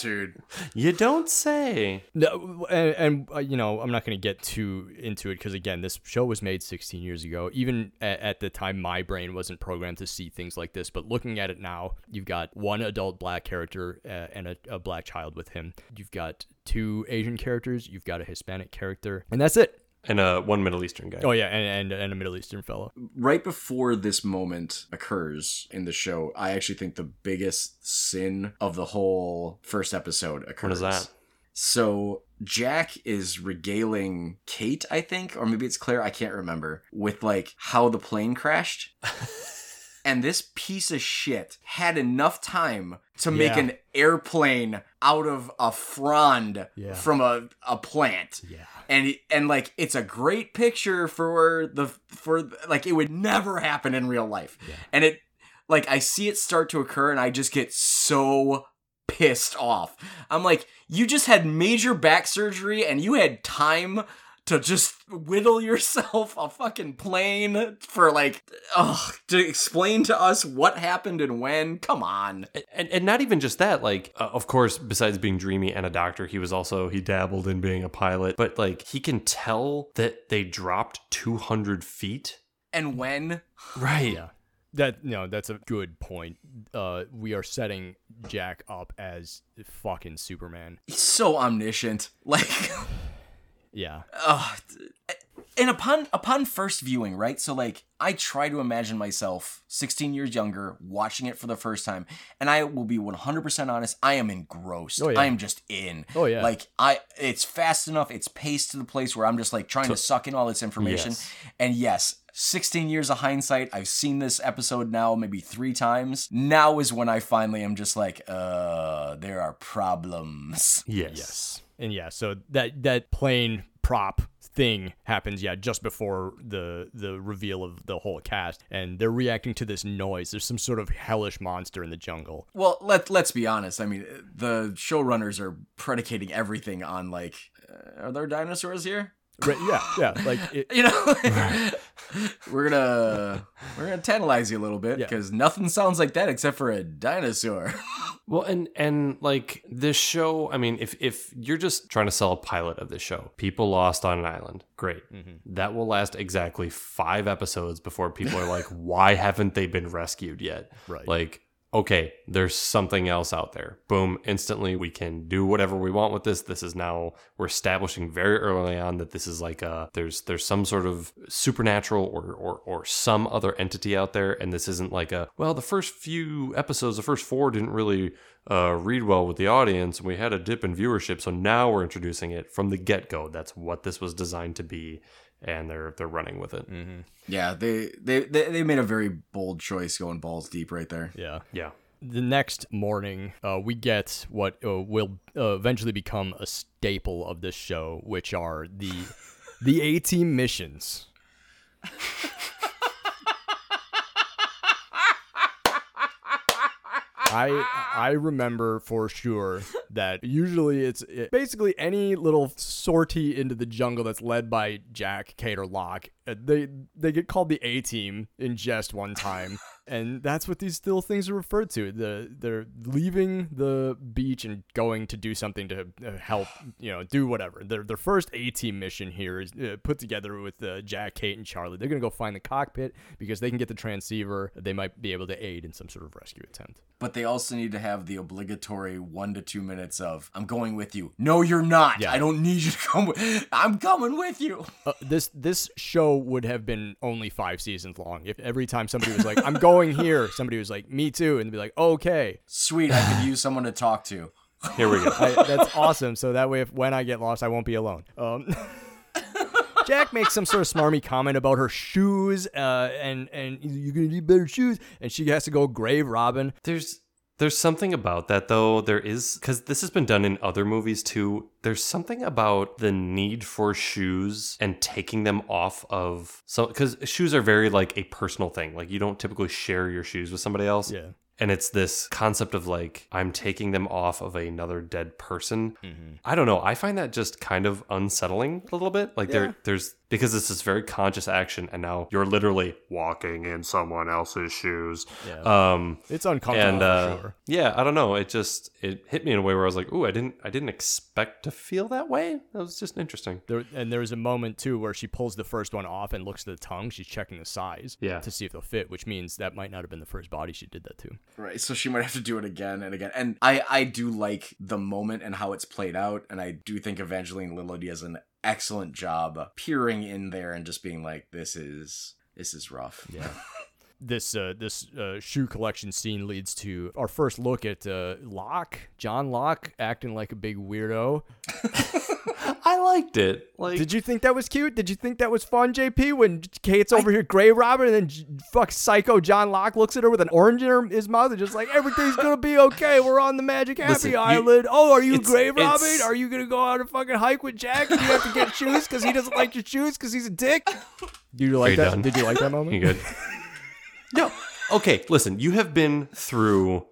Dude, you don't say. No, and you know, I'm not going to get too into it because, again, this show was made 16 years ago. Even at the time, my brain wasn't programmed to see things like this. But looking at it now, you've got one adult black character and a black child with him. You've got two Asian characters. You've got a Hispanic character. And that's it. And one Middle Eastern guy. Oh, yeah, and a Middle Eastern fellow. Right before this moment occurs in the show, I actually think the biggest sin of the whole first episode occurs. What is that? So Jack is regaling Kate, I think, or maybe it's Claire, I can't remember, with, like, how the plane crashed. And this piece of shit had enough time to make an airplane out of a frond from a plant. Yeah. And like, it's a great picture for like, it would never happen in real life. Yeah. And it, like, I see it start to occur and I just get so pissed off. I'm like, you just had major back surgery and you had time to just whittle yourself a fucking plane for, like, to explain to us what happened and when. Come on. And not even just that, like, of course, besides being dreamy and a doctor, he dabbled in being a pilot, but, like, he can tell that they dropped 200 feet. And when? Right. Yeah. That's a good point. We are setting Jack up as fucking Superman. He's so omniscient. Like... Yeah. And upon first viewing, right? So, like, I try to imagine myself 16 years younger watching it for the first time, and I will be 100% honest, I am engrossed. Oh, yeah. I am just in. Oh, yeah. Like, it's fast enough, it's paced to the place where I'm just, like, trying to suck in all this information. Yes. And yes, 16 years of hindsight, I've seen this episode now maybe 3 times. Now is when I finally am just like, there are problems. Yes. And yeah, so that plane prop thing happens, just before the reveal of the whole cast, and they're reacting to this noise. There's some sort of hellish monster in the jungle. Well, let's be honest. I mean, the showrunners are predicating everything on, like, are there dinosaurs here? Right, yeah. Like, you know, we're gonna tantalize you a little bit because nothing sounds like that except for a dinosaur. Well, and like this show, I mean, if you're just trying to sell a pilot of this show, people lost on an island, great. Mm-hmm. That will last exactly 5 episodes before people are like, why haven't they been rescued yet? Right, like. Okay, there's something else out there. Boom, instantly we can do whatever we want with this. This is now, we're establishing very early on that this is like there's some sort of supernatural or some other entity out there. And this isn't like the first few episodes, the first 4 didn't really read well with the audience, and we had a dip in viewership. So now we're introducing it from the get-go. That's what this was designed to be. And they're running with it. Mm-hmm. Yeah, they made a very bold choice going balls deep right there. Yeah. The next morning, we get what will eventually become a staple of this show, which are the A-Team missions. I remember for sure that usually it's basically any little sortie into the jungle that's led by Jack, Kate, or Locke. They get called the A-Team in jest one time, and that's what these little things are referred to. They're leaving the beach and going to do something to help, do whatever. Their first A-Team mission here is put together with Jack, Kate, and Charlie. They're going to go find the cockpit because they can get the transceiver. They might be able to aid in some sort of rescue attempt. But they also need to have the obligatory 1 to 2 minutes of, I'm going with you. No, you're not. Yeah. I don't need you to come with. I'm coming with you. This show would have been only 5 seasons long if every time somebody was like, I'm going here, somebody was like, me too, and they'd be like, okay, sweet, I could use someone to talk to. Here we go. That's awesome. So that way, when I get lost, I won't be alone. Jack makes some sort of smarmy comment about her shoes, and you're gonna need better shoes, and she has to go grave robbing. There's something about that, though. There is, because this has been done in other movies too. There's something about the need for shoes and taking them off of some, because shoes are very like a personal thing. Like you don't typically share your shoes with somebody else. Yeah. And it's this concept of like, I'm taking them off of another dead person. Mm-hmm. I don't know. I find that just kind of unsettling a little bit. Like there's because this is very conscious action, and now you're literally walking in someone else's shoes. Yeah. It's uncomfortable. And, for sure. Yeah, I don't know. It hit me in a way where I was like, ooh, I didn't expect to feel that way. That was just interesting. There was a moment too where she pulls the first one off and looks at the tongue. She's checking the size to see if they'll fit, which means that might not have been the first body she did that to. Right, so she might have to do it again and again. And I do like the moment and how it's played out, and I do think Evangeline Lilly does an excellent job peering in there and just being like, this is rough. Yeah. This shoe collection scene leads to our first look at Locke, John Locke, acting like a big weirdo. I liked it. Like, did you think that was cute? Did you think that was fun, JP? When Kate's over here grave robbing, and then psycho John Locke looks at her with an orange in his mouth and just like, everything's gonna be okay. We're on the magic happy island. Are you grave robbing? Are you gonna go out and fucking hike with Jack? And you have to get shoes because he doesn't like your shoes because he's a dick. Do you like that? Done. Did you like that moment? You good? No. Okay, listen, you have been through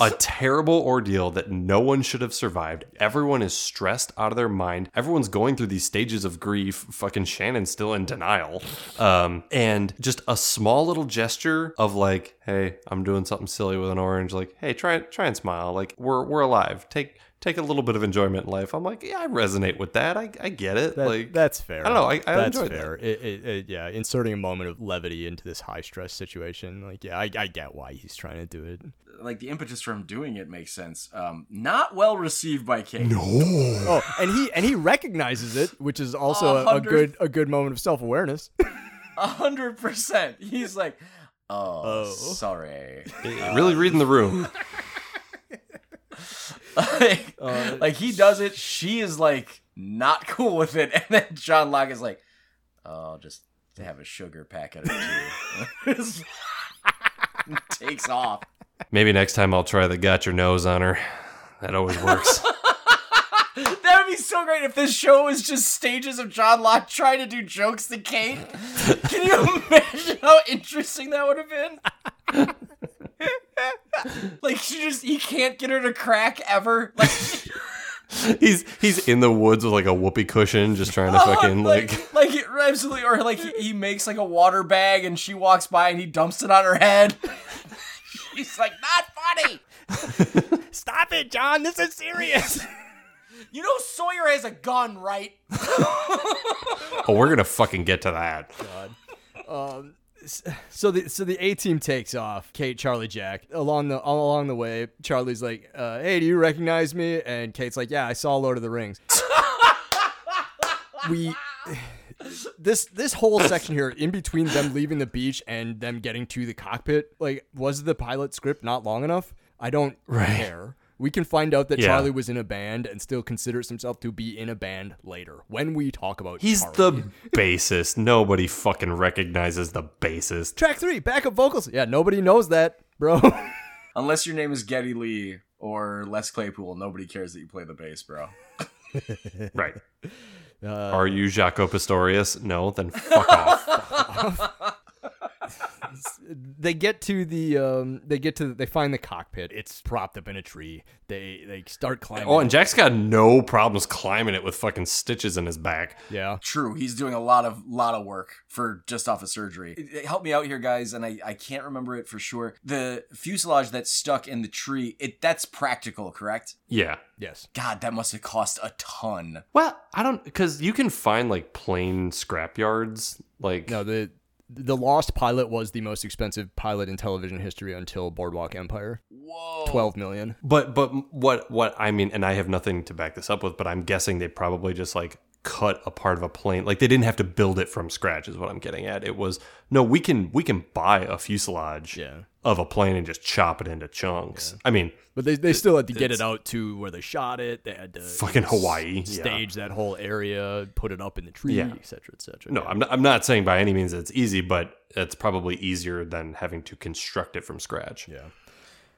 a terrible ordeal that no one should have survived. Everyone is stressed out of their mind. Everyone's going through these stages of grief. Fucking Shannon's still in denial. And just a small little gesture of like, hey, I'm doing something silly with an orange. Like, hey, try and smile. Like, we're alive. Take a little bit of enjoyment in life. I'm like, yeah, I resonate with that. I get it. That's fair. I don't know. I enjoyed fair. That. Yeah, inserting a moment of levity into this high stress situation. Like, yeah, I get why he's trying to do it. Like the impetus for him doing it makes sense. Not well received by Kate. No. Oh, and he recognizes it, which is also a good moment of self awareness. 100%. He's like, oh, sorry. Really reading the room. Like he does it, she is like not cool with it, and then John Locke is like, oh, just to have a sugar packet or two. Takes off. Maybe next time I'll try the got your nose on her. That always works. That would be so great if this show was just stages of John Locke trying to do jokes to Kate. Can you imagine how interesting that would have been? Like he can't get her to crack ever. Like he's in the woods with like a whoopee cushion, just trying to fucking like absolutely, or like he makes like a water bag and she walks by and he dumps it on her head. She's like, not funny. Stop it, John. This is serious. You know Sawyer has a gun, right? Oh, we're gonna fucking get to that. God. So the A-Team takes off, Kate, Charlie, Jack. Along the way, Charlie's like, hey, do you recognize me? And Kate's like, yeah, I saw Lord of the Rings. This whole section here, in between them leaving the beach and them getting to the cockpit, like, was the pilot script not long enough? I don't care. We can find out that Charlie was in a band and still considers himself to be in a band later when we talk about Charlie. He's the bassist. Nobody fucking recognizes the bassist. Track 3, backup vocals. Yeah, nobody knows that, bro. Unless your name is Geddy Lee or Les Claypool, nobody cares that you play the bass, bro. Right. Are you Jaco Pastorius? No, then fuck off. They get to the they find the cockpit. It's propped up in a tree. They start climbing. Oh, and Jack's got no problems climbing it with fucking stitches in his back. Yeah. True. He's doing a lot of work for just off of surgery. It help me out here, guys, and I can't remember it for sure. The fuselage that's stuck in the tree, that's practical, correct? Yeah. Yes. God, that must have cost a ton. Well, I don't, because you can find like plane scrapyards. Like no, The Lost Pilot was the most expensive pilot in television history until Boardwalk Empire. Whoa. $12 million. But what I mean, and I have nothing to back this up with, but I'm guessing they probably just like cut a part of a plane. Like they didn't have to build it from scratch is what I'm getting at. It was, no, we can buy a fuselage of a plane and just chop it into chunks. Yeah. I mean, but they still had to get it out to where they shot it. They had to fucking Hawaii stage that whole area, put it up in the tree, et cetera. No, yeah. I'm not saying by any means that it's easy, but it's probably easier than having to construct it from scratch. Yeah.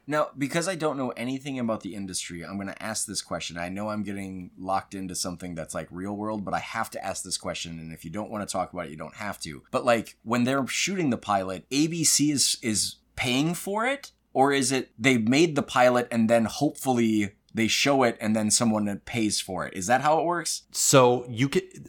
Now, because I don't know anything about the industry, I'm going to ask this question. I know I'm getting locked into something that's like real world, but I have to ask this question. And if you don't want to talk about it, you don't have to. But like when they're shooting the pilot, ABC is paying for it? Or is it they made the pilot and then hopefully they show it and then someone pays for it? Is that how it works? So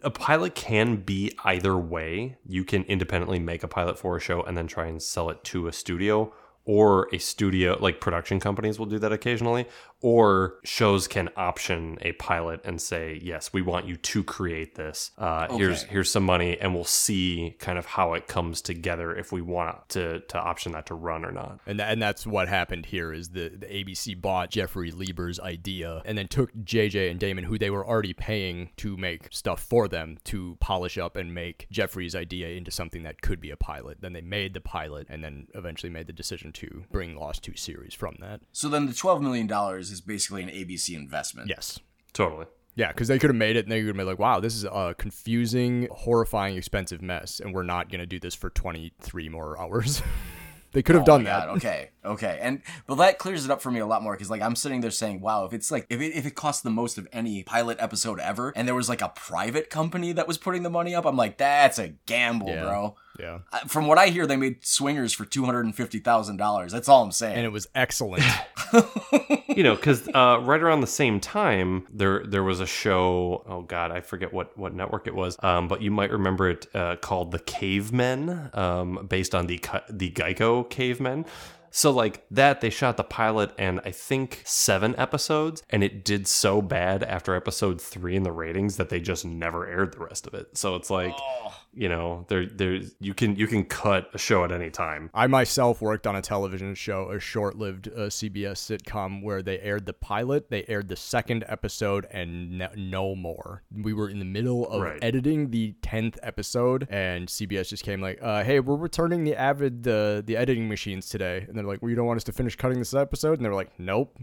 a pilot can be either way. You can independently make a pilot for a show and then try and sell it to a studio. Or a studio, like production companies will do that occasionally, or shows can option a pilot and say, yes, we want you to create this. Okay. Here's some money, and we'll see kind of how it comes together if we want to option that to run or not. And that's what happened here is the ABC bought Jeffrey Lieber's idea and then took JJ and Damon, who they were already paying to make stuff for them, to polish up and make Jeffrey's idea into something that could be a pilot. Then they made the pilot and then eventually made the decision to bring Lost 2 series from that. So then the $12 million is basically an ABC investment. Yes. Totally. Yeah, because they could have made it and they would have been like, wow, this is a confusing, horrifying, expensive mess, and we're not going to do this for 23 more hours. They could have done that. Okay. But that clears it up for me a lot more because like I'm sitting there saying, wow, if it's like if it costs the most of any pilot episode ever and there was like a private company that was putting the money up, I'm like, that's a gamble, bro. Yeah. From what I hear, they made Swingers for $250,000. That's all I'm saying. And it was excellent. You know, because right around the same time, there was a show, oh God, I forget what network it was, but you might remember it called The Cavemen, based on the Geico Cavemen. So like that, they shot the pilot and I think 7 episodes, and it did so bad after episode 3 in the ratings that they just never aired the rest of it. So it's like, you know, you can cut a show at any time. I myself worked on a television show, a short-lived CBS sitcom where they aired the pilot, they aired the 2nd episode, and no more. We were in the middle of editing the 10th episode, and CBS just came like, hey, we're returning the Avid, the editing machines today. And they're like, well, you don't want us to finish cutting this episode? And they were like, nope.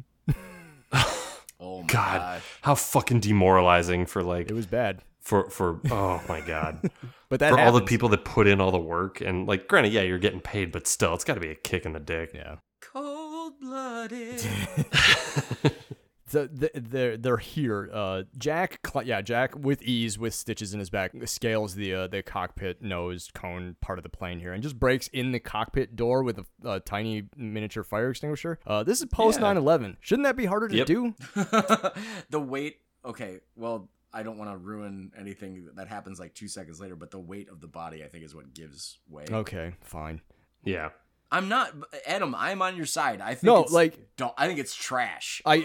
Oh, my God. How fucking demoralizing for like... It was bad. For oh, my God. But that for happens. All the people that put in all the work. And like, granted, yeah, you're getting paid, but still, it's got to be a kick in the dick. Yeah. Cold-blooded. They're here. Jack with ease, with stitches in his back, scales the cockpit nose cone part of the plane here and just breaks in the cockpit door with a tiny miniature fire extinguisher. This is post 9/11. Shouldn't that be harder to do? The weight. Okay, well, I don't want to ruin anything that happens like 2 seconds later, but the weight of the body, I think, is what gives way. Okay, fine. Yeah. I'm not, Adam. I'm on your side. I think I think it's trash. I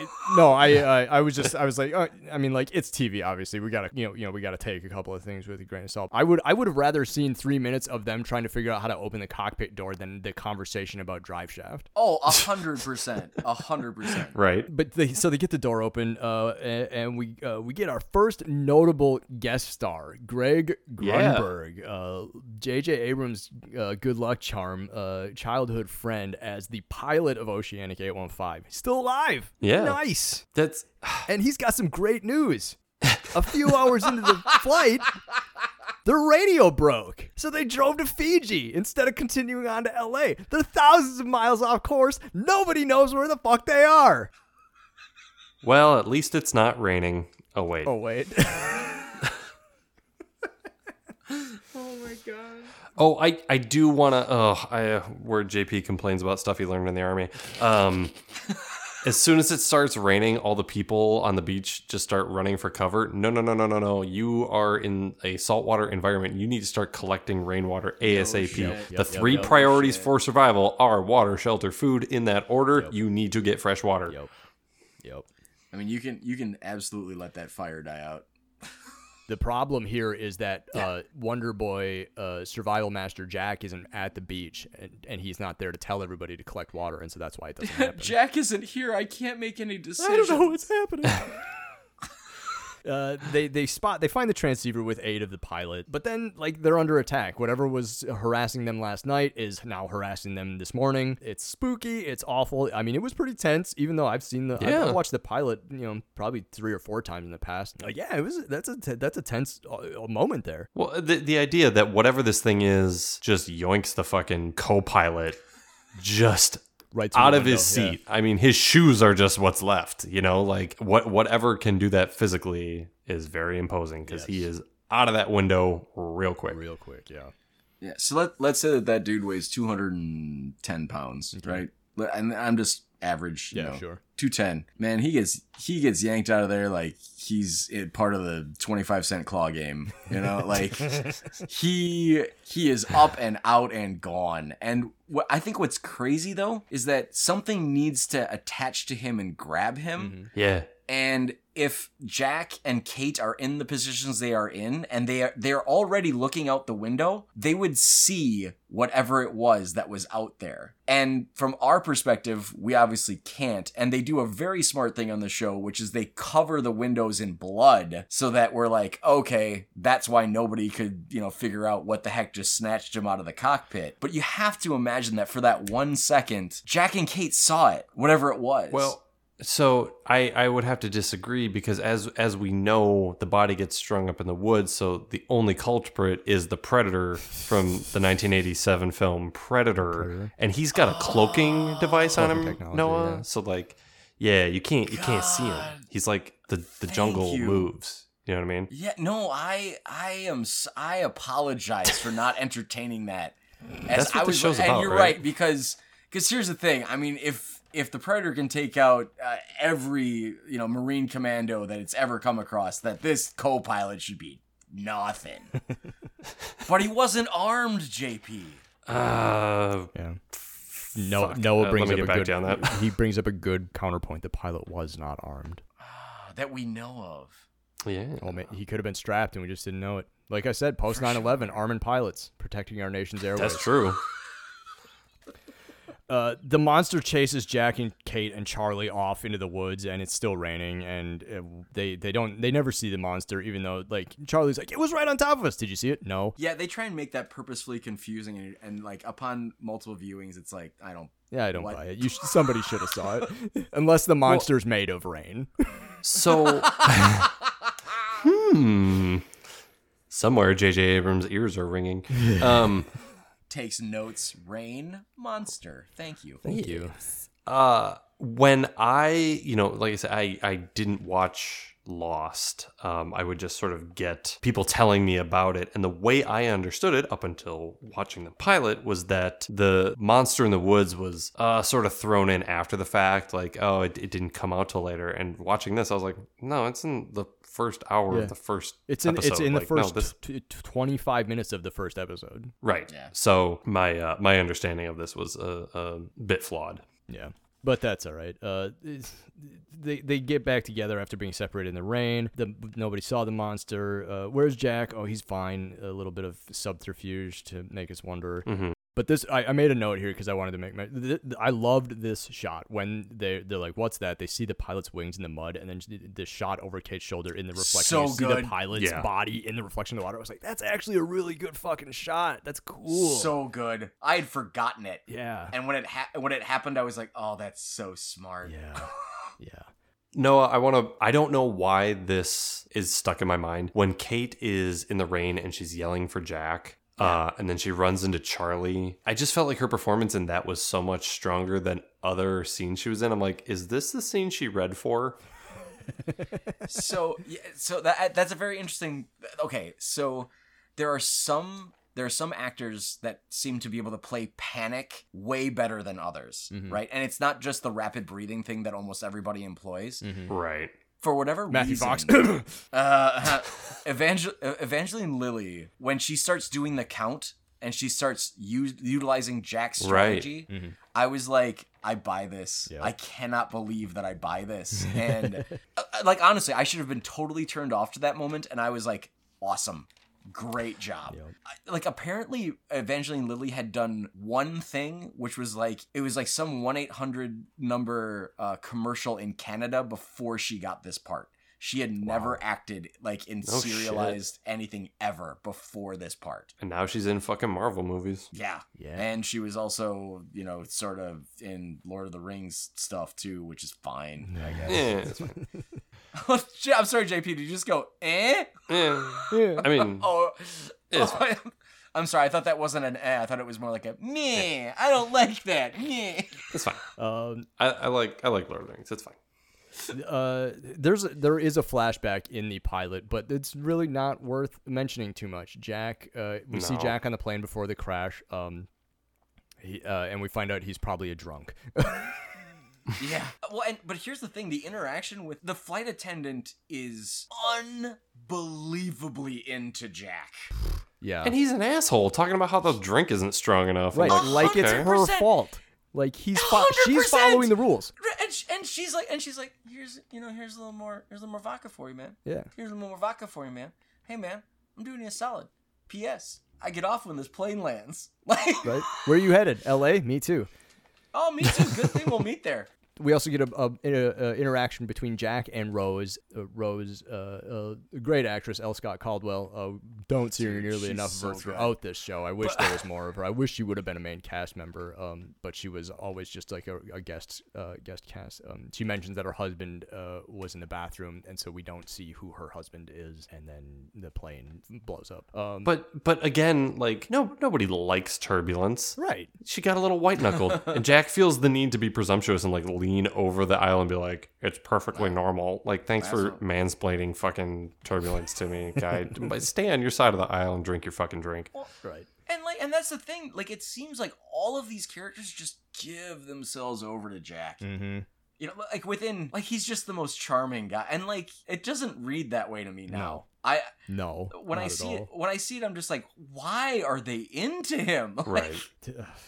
was like, it's TV. Obviously, we gotta, we gotta take a couple of things with a grain of salt. I would have rather seen 3 minutes of them trying to figure out how to open the cockpit door than the conversation about drive shaft. Oh, 100%, 100%. Right. But so they get the door open, and we get our first notable guest star, Greg Grunberg, J.J. Abrams' good luck charm, childhood friend, as the pilot of Oceanic 815. Still alive. Yeah. Nice. That's and he's got some great news. A few hours into the flight, the radio broke. So they drove to Fiji instead of continuing on to LA. They're thousands of miles off course. Nobody knows where the fuck they are. Well, at least it's not raining. Oh, wait. Oh, wait. Oh, my God. Oh, I do want to... where JP complains about stuff he learned in the Army. As soon as it starts raining, all the people on the beach just start running for cover. No. You are in a saltwater environment. You need to start collecting rainwater ASAP. Oh, the three priorities for survival are water, shelter, food. In that order, you need to get fresh water. Yep. I mean, you can absolutely let that fire die out. The problem here is that Wonder Boy Survival Master Jack isn't at the beach, and he's not there to tell everybody to collect water, and so that's why it doesn't happen. Jack isn't here. I can't make any decisions. I don't know what's happening. They find the transceiver with aid of the pilot, but then they're under attack. Whatever was harassing them last night is now harassing them this morning. It's spooky. It's awful. I mean, it was pretty tense, even though I've watched the pilot, probably 3 or 4 times in the past. It was. That's a tense moment there. Well, the idea that whatever this thing is just yoinks the fucking co-pilot just right out of his seat. Yeah. I mean, his shoes are just what's left, whatever can do that physically is very imposing because he is out of that window real quick. Yeah. So let's say that dude weighs 210 pounds, mm-hmm. right? And I'm just average, 210. Man, he gets yanked out of there like he's part of the 25-cent claw game, he is up and out and gone. And I think what's crazy though is that something needs to attach to him and grab him. Mm-hmm. Yeah. And if Jack and Kate are in the positions they are in, and they're already looking out the window, they would see whatever it was that was out there. And from our perspective, we obviously can't. And they do a very smart thing on the show, which is they cover the windows in blood so that we're like, okay, that's why nobody could, figure out what the heck just snatched him out of the cockpit. But you have to imagine that for that 1 second, Jack and Kate saw it, whatever it was. Well, so I would have to disagree because as we know, the body gets strung up in the woods. So the only culprit is the Predator from the 1987 film Predator. And he's got a cloaking device on him, Noah. Yeah. So you can't see him. He's like the jungle moves. You know what I mean? Yeah. No, I apologize for not entertaining that. That's what the show's about, and you're right because here's the thing. I mean, if the Predator can take out every, Marine commando that it's ever come across, that this co-pilot should be nothing. But he wasn't armed, JP. Noah brings up a good. He brings up a good counterpoint. The pilot was not armed, that we know of. Yeah. Oh man, he could have been strapped, and we just didn't know it. Like I said, post 9/11, arming pilots, protecting our nation's airways. That's true. The monster chases Jack and Kate and Charlie off into the woods, and it's still raining, and they never see the monster, even though Charlie's like, it was right on top of us. Did you see it? No. Yeah, they try and make that purposefully confusing, and upon multiple viewings, it's like, I don't buy it. Somebody should have saw it, unless the monster's made of rain. So, somewhere J.J. Abrams' ears are ringing. Takes notes, rain, monster. Thank you. When I didn't watch Lost, I would just sort of get people telling me about it. And the way I understood it up until watching the pilot was that the monster in the woods was sort of thrown in after the fact. It didn't come out till later. And watching this, I was like, no, it's in the first hour of the first episode. It's in the first 25 minutes of the first episode. Right. Yeah. So my understanding of this was a bit flawed. Yeah. But that's all right. They get back together after being separated in the rain. Nobody saw the monster. Where's Jack? Oh, he's fine. A little bit of subterfuge to make us wonder. Mm-hmm. But this, I made a note here because I wanted to make I loved this shot when they're like, what's that? They see the pilot's wings in the mud, and then the shot over Kate's shoulder in the reflection. So you see the pilot's body in the reflection of the water. I was like, that's actually a really good fucking shot. That's cool. So good. I had forgotten it. Yeah. And when it happened, I was like, oh, that's so smart. Yeah. Yeah. Noah, I don't know why this is stuck in my mind. When Kate is in the rain and she's yelling for Jack, And then she runs into Charlie. I just felt like her performance in that was so much stronger than other scenes she was in. I'm like, is this the scene she read for? So that's a very interesting. Okay, so there are some actors that seem to be able to play panic way better than others, mm-hmm. right? And it's not just the rapid breathing thing that almost everybody employs, mm-hmm. right? For whatever reason, Matthew Fox, Evangeline Lilly, when she starts doing the count and she starts utilizing Jack's strategy, right. mm-hmm. I was like, I buy this. Yep. I cannot believe that I buy this. And like, honestly, I should have been totally turned off to that moment. And I was like, awesome. Great job. Yep. Like, apparently Evangeline Lilly had done one thing, which was like, it was like some 1-800 number commercial in Canada before she got this part. She had never acted like in serialized anything ever before this part. And now she's in fucking Marvel movies. Yeah. And she was also, you know, sort of in Lord of the Rings stuff too, which is fine, I guess. Yeah. That's fine. I'm sorry, JP, did you just go, eh? Yeah. I mean, I'm sorry, I thought that wasn't an eh. I thought it was more like a meh. Yeah. I don't like that. Meh. It's fine. I like Lord of the Rings. It's fine. There is a flashback in the pilot, but it's really not worth mentioning too much. Jack, we see Jack on the plane before the crash, and we find out he's probably a drunk. Yeah. Well, but here's the thing: the interaction with the flight attendant is unbelievably into Jack. Yeah, and he's an asshole talking about how the drink isn't strong enough, right? Like it's her fault. Like she's following the rules, and she's like, here's a little more vodka for you, man. Yeah, here's a little more vodka for you, man. Hey, man, I'm doing you a solid. P.S. I get off when this plane lands. Like, right? Where are you headed? L.A. Me too. Oh, me too. Good thing we'll meet there. We also get a interaction between Jack and Rose. Great actress, L. Scott Caldwell. Don't see her nearly enough throughout this show. I wish there was more of her. I wish she would have been a main cast member, but she was always just like a guest cast. She mentions that her husband was in the bathroom, and so we don't see who her husband is, and then the plane blows up. But again, like, nobody likes turbulence. Right. She got a little white-knuckled, and Jack feels the need to be presumptuous and, like, lean over the aisle and be like, it's perfectly normal. Like, thanks for mansplaining fucking turbulence to me, guy. But stay on your side of the aisle and drink your fucking drink. Well, right. And that's the thing. Like, it seems like all of these characters just give themselves over to Jack. Mm-hmm. You know, like, within, like, he's just the most charming guy. And, like, it doesn't read that way to me now. When I see it, I'm just like, why are they into him? Like, right.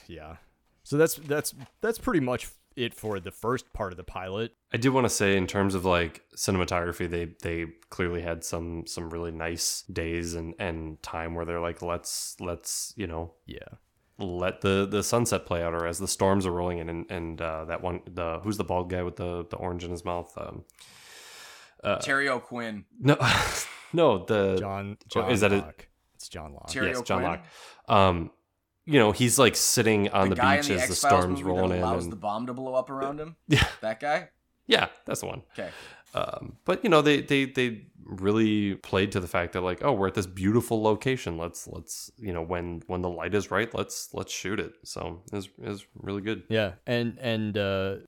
Yeah. So that's pretty much it for the first part of the pilot. I do want to say, in terms of like cinematography, they clearly had some really nice days and time where they're like, let's let the sunset play out, or as the storms are rolling in, and that one, the who's the bald guy with the orange in his mouth, Terry O'Quinn. The John is that Locke. It's John Locke. Terry O'Quinn. John Locke. You know, he's like sitting on the beach as the storm's rolling in. The guy allows the bomb to blow up around him? Yeah. That guy? Yeah, that's the one. Okay. But, you know, they really played to the fact that, like, oh, we're at this beautiful location. Let's you know, when the light is right, let's shoot it. So it was really good. Yeah. And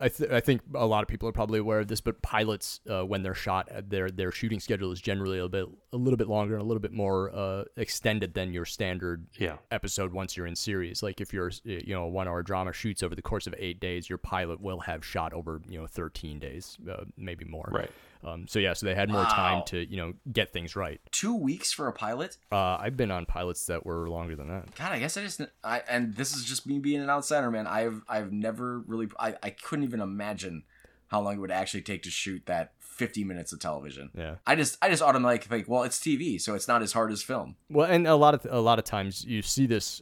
I think a lot of people are probably aware of this, but pilots, when they're shot, their shooting schedule is generally a little bit longer and a little bit more extended than your standard episode once you're in series. Like, if you're, you know, a 1-hour drama shoots over the course of 8 days, your pilot will have shot over, you know, 13 days, maybe more. Right. So they had more time to, you know, get things right. 2 weeks for a pilot? I've been on pilots that were longer than that. God, I guess and this is just me being an outsider, man. I've never really, I couldn't even imagine how long it would actually take to shoot that 50 minutes of television. Yeah. I just automatically think, well, it's TV, so it's not as hard as film. Well, and a lot of times you see this,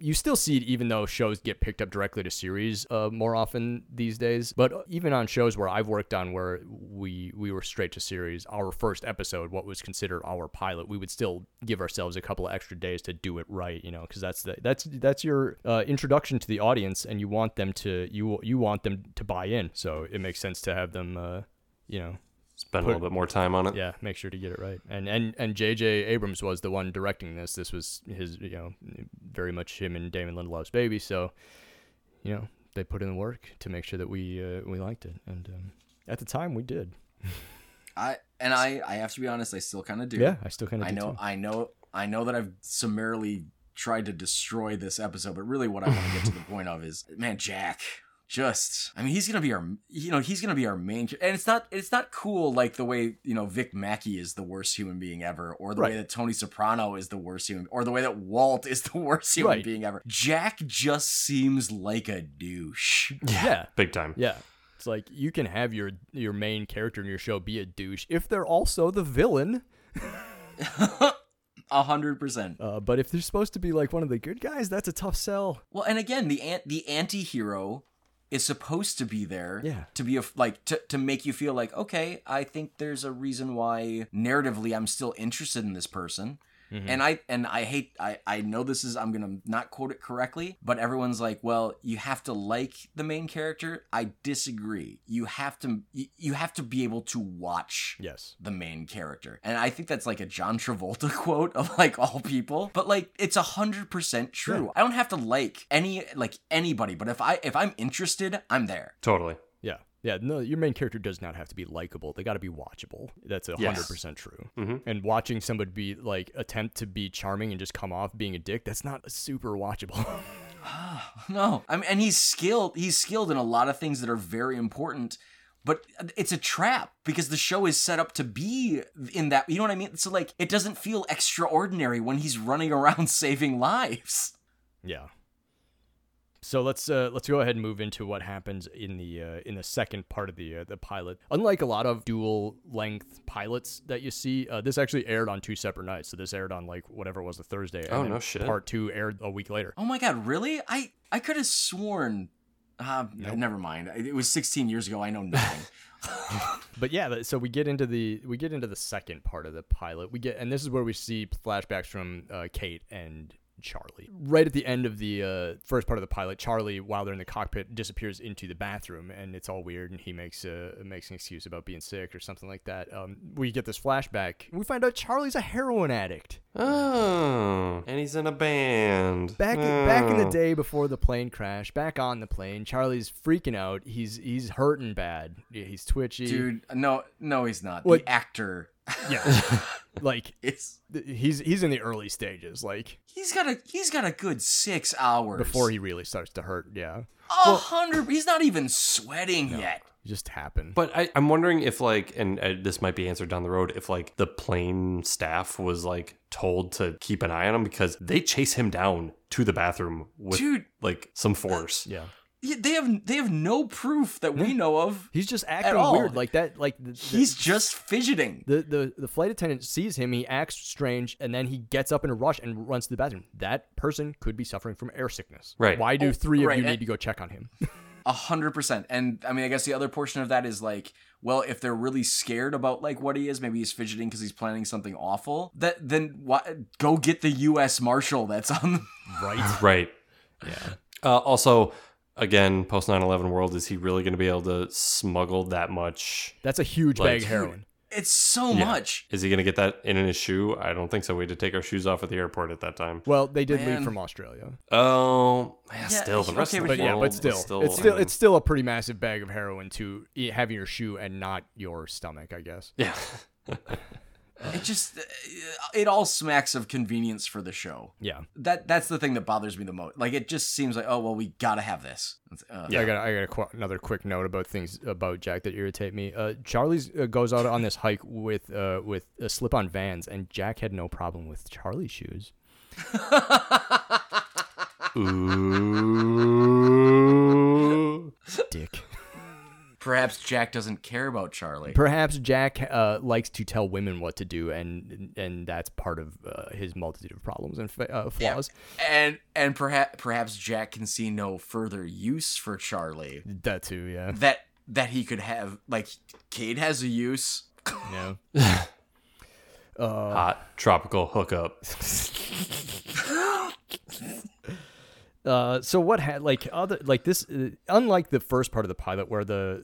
you still see it even though shows get picked up directly to series more often these days. But even on shows where I've worked on where we were straight to series, our first episode, what was considered our pilot, we would still give ourselves a couple of extra days to do it right, you know, because that's your introduction to the audience, and you want them to buy in. So it makes sense to have them, you know. spend a little bit more time on it. Yeah, make sure to get it right. And J.J. Abrams was the one directing this. This was his, you know, very much him and Damon Lindelof's baby. So, you know, they put in the work to make sure that we liked it. And at the time, we did. I have to be honest, I still kind of do. Yeah, I still kind of do. I know that I've summarily tried to destroy this episode, but really what I want to get to the point of is, man, Jack. Just, I mean, he's gonna be our main, and it's not cool like the way, you know, Vic Mackey is the worst human being ever, or the way that Tony Soprano is the worst human, or the way that Walt is the worst human being ever. Jack just seems like a douche. Yeah, big time. Yeah, it's like you can have your main character in your show be a douche if they're also the villain. 100%. But if they're supposed to be like one of the good guys, that's a tough sell. Well, and again, the anti-hero is supposed to be there to be to make you feel like, okay, I think there's a reason why narratively I'm still interested in this person. Mm-hmm. And I know this is, I'm going to not quote it correctly, but everyone's like, well, you have to like the main character. I disagree. You have to be able to watch the main character. And I think that's like a John Travolta quote of like all people, but like, it's 100% true. Yeah. I don't have to like anybody, but if I'm interested, I'm there. Totally. Yeah. Yeah, no, your main character does not have to be likable. They got to be watchable. That's 100% true. Mm-hmm. And watching somebody be like attempt to be charming and just come off being a dick, that's not super watchable. No. I mean, and he's skilled in a lot of things that are very important, but it's a trap because the show is set up to be in that, you know what I mean? So like it doesn't feel extraordinary when he's running around saving lives. Yeah. So let's go ahead and move into what happens in the second part of the pilot. Unlike a lot of dual length pilots that you see, this actually aired on two separate nights. So this aired on like whatever it was, the Thursday. Oh, no shit. Part two aired a week later. Oh my god, really? I could have sworn. Nope. Never mind. It was 16 years ago. I know nothing. But yeah, so we get into the second part of the pilot. And this is where we see flashbacks from Kate and Charlie. Right at the end of the first part of the pilot, Charlie, while they're in the cockpit, disappears into the bathroom, and it's all weird, and he makes an excuse about being sick or something like that. We get this flashback, and we find out Charlie's a heroin addict. Oh, and he's in a band. Back in the day before the plane crash, back on the plane, Charlie's freaking out. He's hurting bad. Yeah, he's twitchy. Dude, no, he's not. What? The actor. Yeah. Like he's in the early stages. Like he's got a good 6 hours before he really starts to hurt. Yeah, 100. He's not even sweating yet. It just happened. But I'm wondering if like, and this might be answered down the road, if like the plane staff was like told to keep an eye on him because they chase him down to the bathroom with like some force. Yeah. They have no proof that we know of. He's just acting weird like that. Like he's just fidgeting. The flight attendant sees him. He acts strange, and then he gets up in a rush and runs to the bathroom. That person could be suffering from air sickness. Right? Why do three of you need to go check on him? 100%. And I mean, I guess the other portion of that is like, well, if they're really scared about like what he is, maybe he's fidgeting because he's planning something awful. Go get the U.S. Marshal that's on. Right. Yeah. Also. Again, post 9/11 world, is he really going to be able to smuggle that much? That's a huge bag of heroin. It's so much. Is he going to get that in his shoe? I don't think so. We had to take our shoes off at the airport at that time. Well, they did leave from Australia. Oh, still the rest of the world. Yeah, but it's still a pretty massive bag of heroin to have in your shoe and not your stomach, I guess. Yeah. It all smacks of convenience for the show. Yeah. That's the thing that bothers me the most. Like, it just seems like, oh, well, we gotta have this. I got another quick note about things about Jack that irritate me. Charlie's goes out on this hike with slip-on Vans, and Jack had no problem with Charlie's shoes. Ooh. Dick. Perhaps Jack doesn't care about Charlie. Perhaps Jack likes to tell women what to do, and that's part of his multitude of problems and flaws. Yeah. And perhaps Jack can see no further use for Charlie. That too, yeah. That he could have, like, Cade has a use. No. Hot tropical hookup. So what had unlike the first part of the pilot where the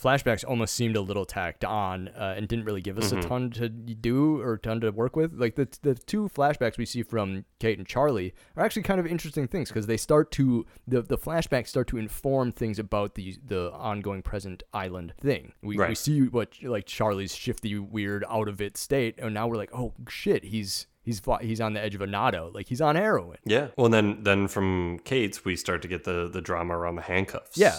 flashbacks almost seemed a little tacked on and didn't really give us a ton to do or ton to work with. Like the two flashbacks we see from Kate and Charlie are actually kind of interesting things because they start to the flashbacks start to inform things about the ongoing present island thing. We see what like Charlie's shifty, weird, out of it state, and now we're like, oh shit, He's on the edge of a natto, like he's on heroin. Yeah. Well, and then from Kate's, we start to get the drama around the handcuffs. Yeah.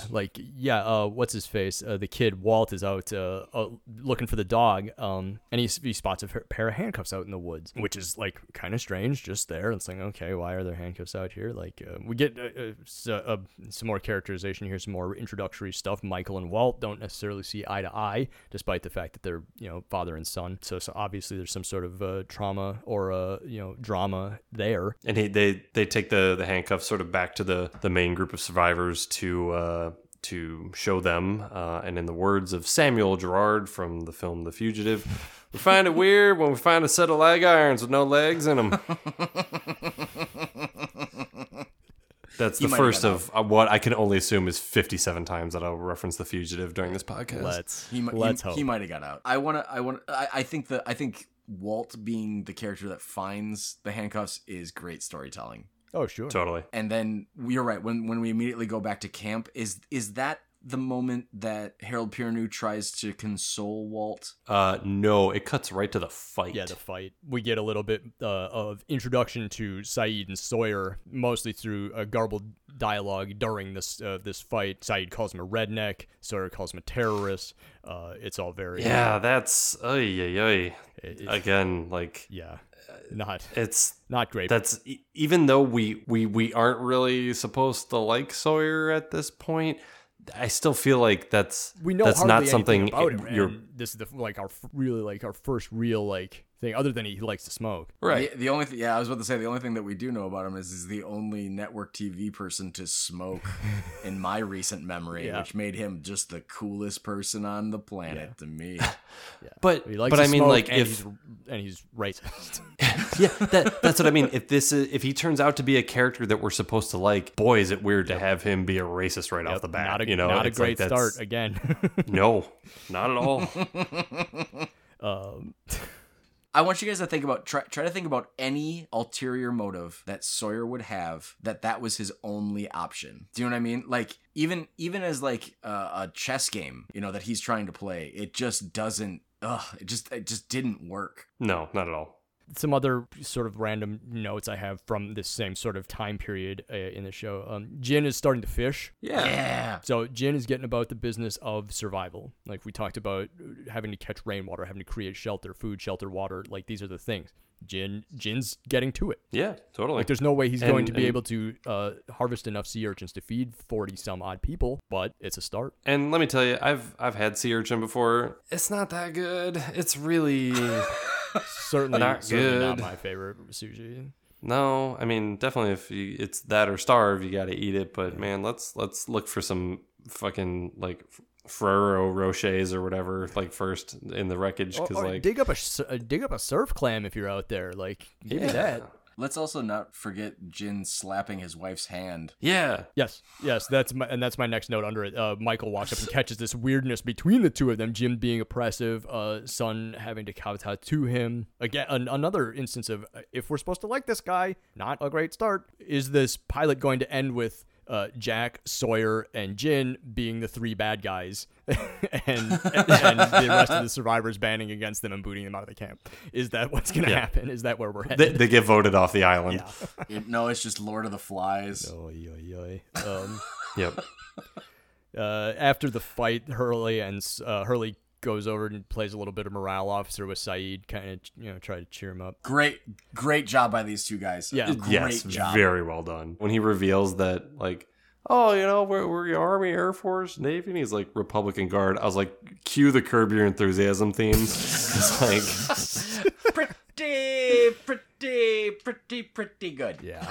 What's his face? The kid Walt is out looking for the dog, and he spots a pair of handcuffs out in the woods, which is like kind of strange, just there. And it's like, okay, why are there handcuffs out here? Like we get some more characterization here, some more introductory stuff. Michael and Walt don't necessarily see eye to eye, despite the fact that they're father and son. So obviously there's some sort of trauma or drama there. And they take the handcuffs sort of back to the main group of survivors to show them. And in the words of Samuel Gerard from the film The Fugitive, we find it weird when we find a set of leg irons with no legs in them. That's the first of what I can only assume is 57 times that I'll reference The Fugitive during this podcast. He might have got out. I think Walt being the character that finds the handcuffs is great storytelling. Oh, sure. Totally. And then you're right. When we immediately go back to camp, is that the moment that Harold Perrineau tries to console Walt? No, it cuts right to the fight. Yeah, the fight. We get a little bit of introduction to Saeed and Sawyer, mostly through a garbled dialogue during this fight. Saeed calls him a redneck. Sawyer calls him a terrorist. It's all very... Yeah, that's... Again, like... Yeah. It's not great. That's even though we aren't really supposed to like Sawyer at this point... I still feel like that's not something about him. This is our first real thing, other than he likes to smoke. Right. The only thing, I was about to say, the only thing that we do know about him is he's the only network TV person to smoke in my recent memory, which made him just the coolest person on the planet to me. Yeah. He's racist. Yeah, that's what I mean. If he turns out to be a character that we're supposed to like, boy, is it weird to have him be a racist right off the bat. Not a great start again. No, not at all. I want you guys to think about try to think about any ulterior motive that Sawyer would have that was his only option. Do you know what I mean? Like even as a chess game, that he's trying to play, it just doesn't. It just didn't work. No, not at all. Some other sort of random notes I have from this same sort of time period in the show. Jin is starting to fish. Yeah. So Jin is getting about the business of survival. Like we talked about having to catch rainwater, having to create shelter, food, shelter, water. Like these are the things. Jin's getting to it. Yeah, totally. Like there's no way he's going to be able to harvest enough sea urchins to feed 40 some odd people, but it's a start. And let me tell you, I've had sea urchin before. It's not that good. It's really... Certainly not my favorite sushi. No, I mean definitely it's that or starve, you got to eat it. But man, let's look for some fucking Ferrero Rochers or whatever first in the wreckage because dig up a surf clam if you're out there. Give me that. Let's also not forget Jin slapping his wife's hand. Yeah. Yes. That's my next note under it. Michael walks up and catches this weirdness between the two of them. Jin being oppressive, son having to kowtow to him. Again, another instance of if we're supposed to like this guy, not a great start. Is this pilot going to end with Jack, Sawyer, and Jin being the three bad guys, and the rest of the survivors banding against them and booting them out of the camp? Is that what's going to happen? Is that where we're headed? They get voted off the island. Yeah. No, it's just Lord of the Flies. Yep. After the fight, Hurley goes over and plays a little bit of morale officer with Saeed, kind of try to cheer him up. Great job by these two guys. Great job. Very well done. When he reveals that we're your Army, Air Force, Navy, and he's like Republican Guard, I was like, cue the Curb Your Enthusiasm theme. It's Pretty good. Yeah.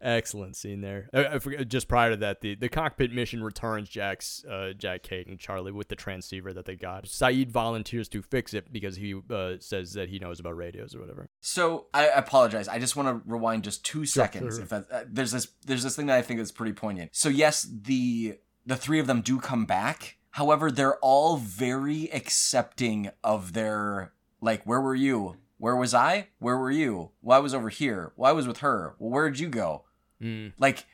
Excellent scene there. I forget, just prior to that, the cockpit mission returns Jack, Kate, and Charlie with the transceiver that they got. Saeed volunteers to fix it because he says that he knows about radios or whatever. So I apologize. I just want to rewind just 2 seconds. Sure. There's this thing that I think is pretty poignant. So yes, the three of them do come back. However, they're all very accepting of their, like, where were you? Where was I? Where were you? Well, I was over here. Well, I was with her. Well, where'd you go? Like,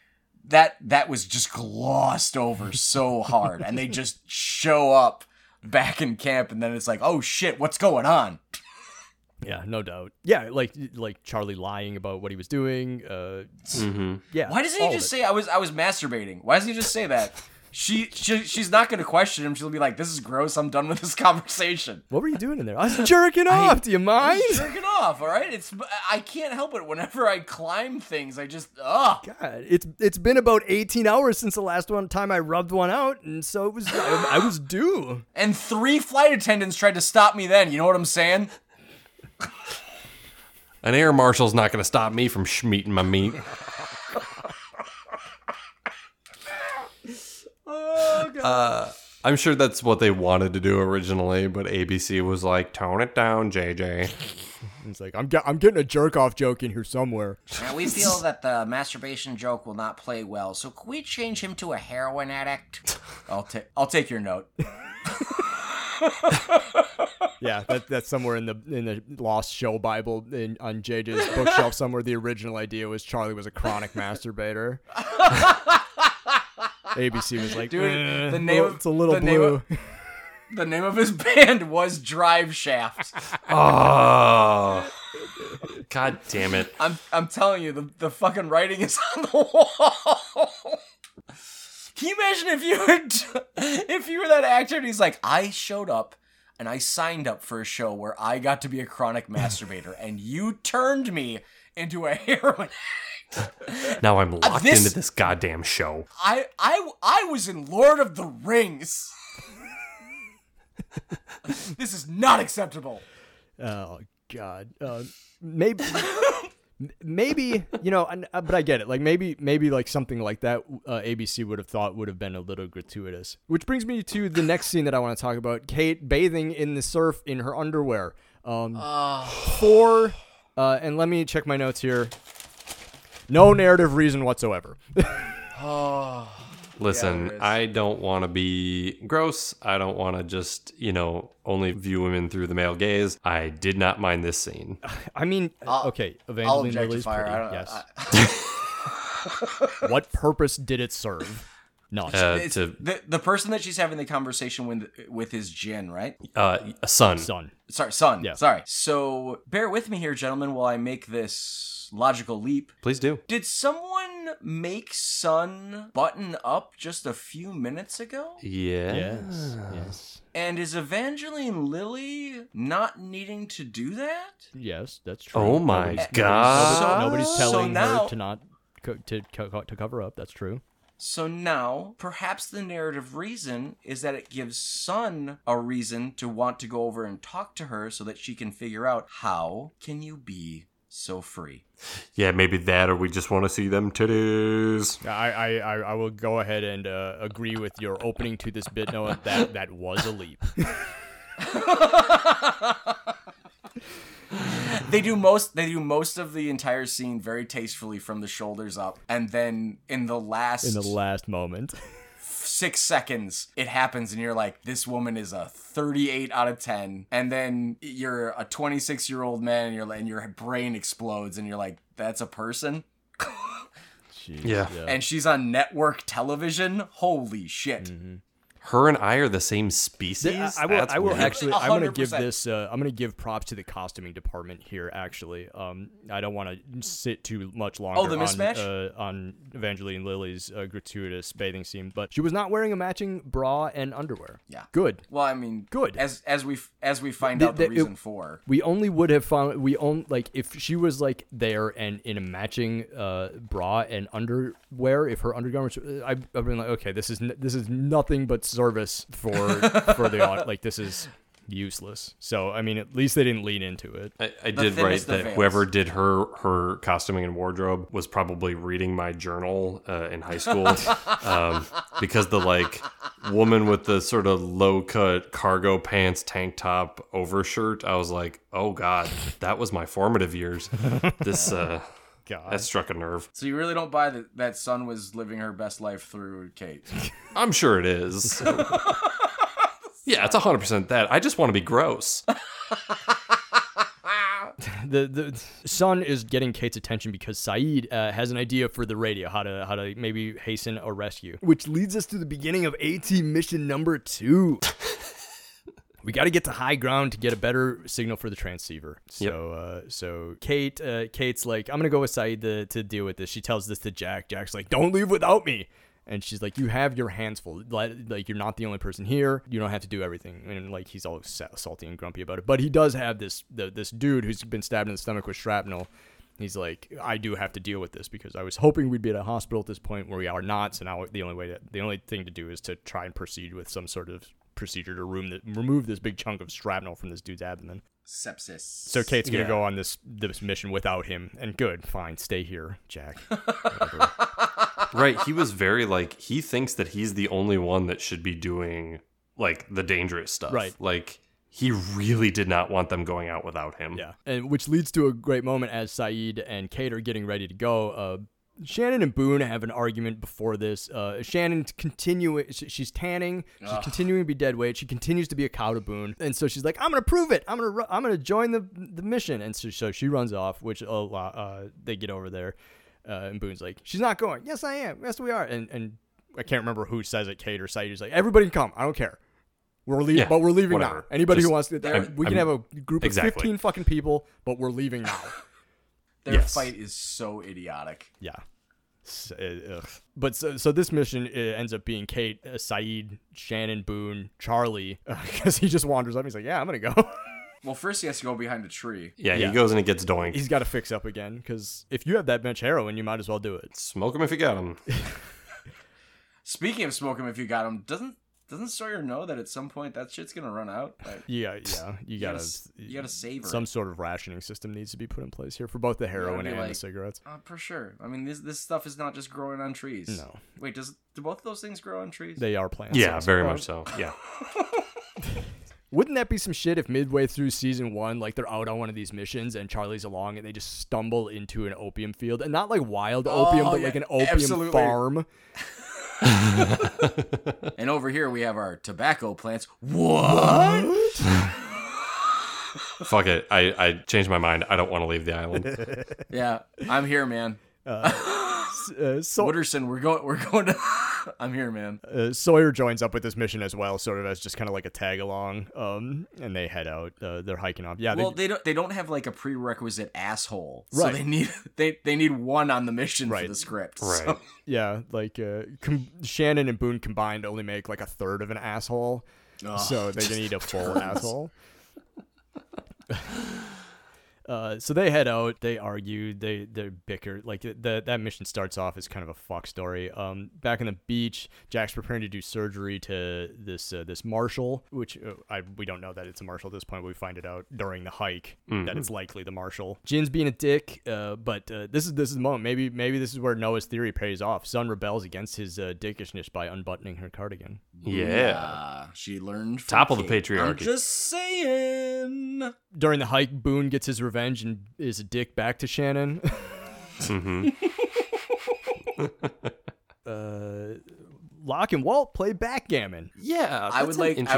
that was just glossed over so hard. And they just show up back in camp, and then it's like, oh, shit, what's going on? Yeah, no doubt. Yeah, like Charlie lying about what he was doing. Yeah. Why doesn't he just say, I was masturbating? Why doesn't he just say that? She's not going to question him. She'll be like, this is gross. I'm done with this conversation. What were you doing in there? I was jerking off. Do you mind? I was jerking off, all right? I can't help it. Whenever I climb things, I just, ugh. God, it's been about 18 hours since the last time I rubbed one out, and so it was, I was due. And 3 flight attendants tried to stop me then. You know what I'm saying? An air marshal's not going to stop me from schmeating my meat. Oh, God. I'm sure that's what they wanted to do originally, but ABC was like, tone it down, JJ. It's like, I'm getting a jerk-off joke in here somewhere. Now, we feel that the masturbation joke will not play well, so can we change him to a heroin addict? I'll take your note. Yeah, that's somewhere in the Lost Show Bible on JJ's bookshelf somewhere. The original idea was Charlie was a chronic masturbator. ABC was like, dude, the name of his band was Drive Shaft. Oh, God damn it. I'm telling you, the fucking writing is on the wall. Can you imagine if you were that actor and he's like, I showed up and I signed up for a show where I got to be a chronic masturbator and you turned me into a heroin. Now I'm locked into this goddamn show. I was in Lord of the Rings. This is not acceptable. Oh, God. Maybe, you know, but I get it. Like, maybe like something like that ABC would have thought would have been a little gratuitous. Which brings me to the next scene that I want to talk about. Kate bathing in the surf in her underwear. And let me check my notes here. No narrative reason whatsoever. Listen, yeah, I don't want to be gross. I don't want to just, you know, only view women through the male gaze. I did not mind this scene. I mean, okay, Evangeline Lilly's pretty. Yes. What purpose did it serve? Not the person that she's having the conversation with is Jin, right? Son. Sorry, son. Yeah. Sorry. So bear with me here, gentlemen, while I make this logical leap. Please do. Did someone make Sun button up just a few minutes ago? Yes. And is Evangeline Lilly not needing to do that? Yes, that's true. Oh my God. Nobody's telling her to not to cover up. That's true. So now, perhaps the narrative reason is that it gives Sun a reason to want to go over and talk to her so that she can figure out how can you be so free. Yeah, maybe that, or we just want to see them titties. I will go ahead and agree with your opening to this bit, Noah. That was a leap. They do most of the entire scene very tastefully from the shoulders up, and then in the last moment, 6 seconds, it happens, and you're like, this woman is a 38 out of 10. And then you're a 26-year-old man, and your brain explodes, and you're like, that's a person? Jeez, yeah. And she's on network television? Holy shit. Mm-hmm. Her and I are the same species. I'm going to give this. I'm going to give props to the costuming department here. Actually, I don't want to sit too much longer. Oh, the mismatch on Evangeline Lilly's gratuitous bathing scene, but she was not wearing a matching bra and underwear. Yeah, good. Well, I mean, good. As we find out the reason for. We only would have found if she was like there and in a matching bra and underwear. If her undergarments, I've been like, okay, this is nothing but service for the audience. Like, this is useless. So, I mean, at least they didn't lean into it. I did write that whoever did her costuming and wardrobe was probably reading my journal in high school because the, like, woman with the sort of low-cut cargo pants, tank top, overshirt, I was like, oh, God, that was my formative years. This... God. That struck a nerve. So you really don't buy that Sun was living her best life through Kate? I'm sure it is. Yeah, it's 100% that. I just want to be gross. The Sun is getting Kate's attention because Saeed has an idea for the radio, how to maybe hasten a rescue. Which leads us to the beginning of AT mission number 2. We got to get to high ground to get a better signal for the transceiver. So, so Kate's like, I'm going to go with Saeed to deal with this. She tells this to Jack. Jack's like, don't leave without me. And she's like, you have your hands full. Like, you're not the only person here. You don't have to do everything. And, like, he's all salty and grumpy about it. But he does have this dude who's been stabbed in the stomach with shrapnel. He's like, I do have to deal with this because I was hoping we'd be at a hospital at this point where we are not. So now the only thing to do is to try and proceed with some sort of procedure to remove this big chunk of shrapnel from this dude's abdomen. Sepsis. So Kate's gonna go on this mission without him. And good, fine, stay here, Jack. Right, he was very like, he thinks that he's the only one that should be doing, like, the dangerous stuff. Right. Like, he really did not want them going out without him. Yeah, and which leads to a great moment as Saeed and Kate are getting ready to go. Shannon and Boone have an argument before this. Shannon's continuing. She's tanning. She's continuing to be dead weight. She continues to be a cow to Boone. And so she's like, I'm going to prove it. I'm going to join the mission. And so she runs off, which they get over there. And Boone's like, she's not going. Yes, I am. Yes, we are. And I can't remember who says it, Kate or Saeed. She's like, everybody come. I don't care. We're leaving, but we're leaving whatever. Now. Anybody who wants to, we can have a group of 15 fucking people, but we're leaving now. Their fight is so idiotic. Yeah. But so this mission ends up being Kate, Saeed, Shannon, Boone, Charlie, because he just wanders up. He's like, yeah, I'm going to go. Well, first he has to go behind a tree. Yeah, he goes and he gets doinked. He's got to fix up again, because if you have that much heroin, you might as well do it. Smoke him if you got him. Speaking of smoke him if you got him, doesn't Sawyer know that at some point that shit's gonna run out? Like, yeah. You gotta savor. Some sort of rationing system needs to be put in place here for both the heroin and the cigarettes. For sure. I mean, this stuff is not just growing on trees. No. Wait, do both of those things grow on trees? They are plants. Yeah, very much so. Yeah. Wouldn't that be some shit if midway through season 1, like, they're out on one of these missions and Charlie's along and they just stumble into an opium field, and not like wild opium, but like an opium farm. And over here we have our tobacco plants. What? Fuck it. I changed my mind. I don't want to leave the island. Yeah, I'm here, man. Wooderson, we're going to... I'm here, man. Sawyer joins up with this mission as well, sort of as just kind of like a tag along. And they head out. They're hiking off. Yeah. Well, they don't have like a prerequisite asshole, right? So they need one on the mission for the script. Right. So. Yeah. Like Shannon and Boone combined only make like a third of an asshole, so they need a full asshole. So they head out, they argue, they bicker. Like, that mission starts off as kind of a fuck story. Back on the beach, Jack's preparing to do surgery to this marshal, which we don't know that it's a marshal at this point. But we find it out during the hike that it's likely the marshal. Jin's being a dick, but this is the moment. Maybe this is where Noah's theory pays off. Sun rebels against his dickishness by unbuttoning her cardigan. Yeah. She learned from Topple the patriarchy. I'm just saying. During the hike, Boone gets his revenge and is a dick back to Shannon. Mm-hmm. Locke and Walt play backgammon. Yeah, I would like scene. I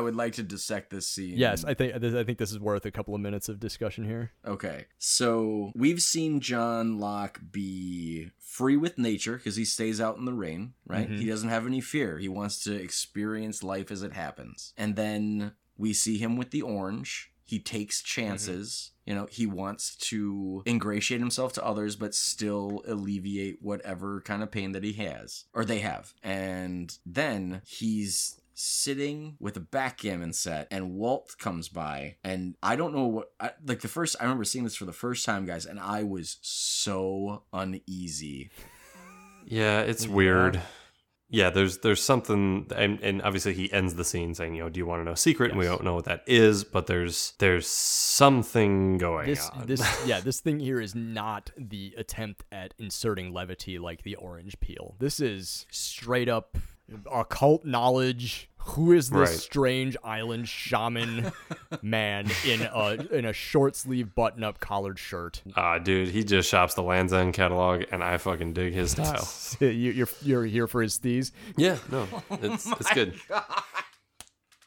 would like to dissect this scene. Yes, I think this is worth a couple of minutes of discussion here. Okay, so we've seen John Locke be free with nature because he stays out in the rain. Right, He doesn't have any fear. He wants to experience life as it happens, and then we see him with the orange. He takes chances, he wants to ingratiate himself to others, but still alleviate whatever kind of pain that he has, or they have. And then he's sitting with a backgammon set, and Walt comes by, and I don't know what, I remember seeing this for the first time, guys, and I was so uneasy. Yeah, it's weird. Yeah, there's something, and obviously he ends the scene saying, you know, do you want to know a secret? Yes. And we don't know what that is, but there's something going on. This thing here is not the attempt at inserting levity like the orange peel. This is straight up occult knowledge. Who is this strange island shaman man in a short sleeve button up collared shirt? Dude, he just shops the Land's End catalog, and I fucking dig his style. You're here for his steez? Yeah, no, it's good. God.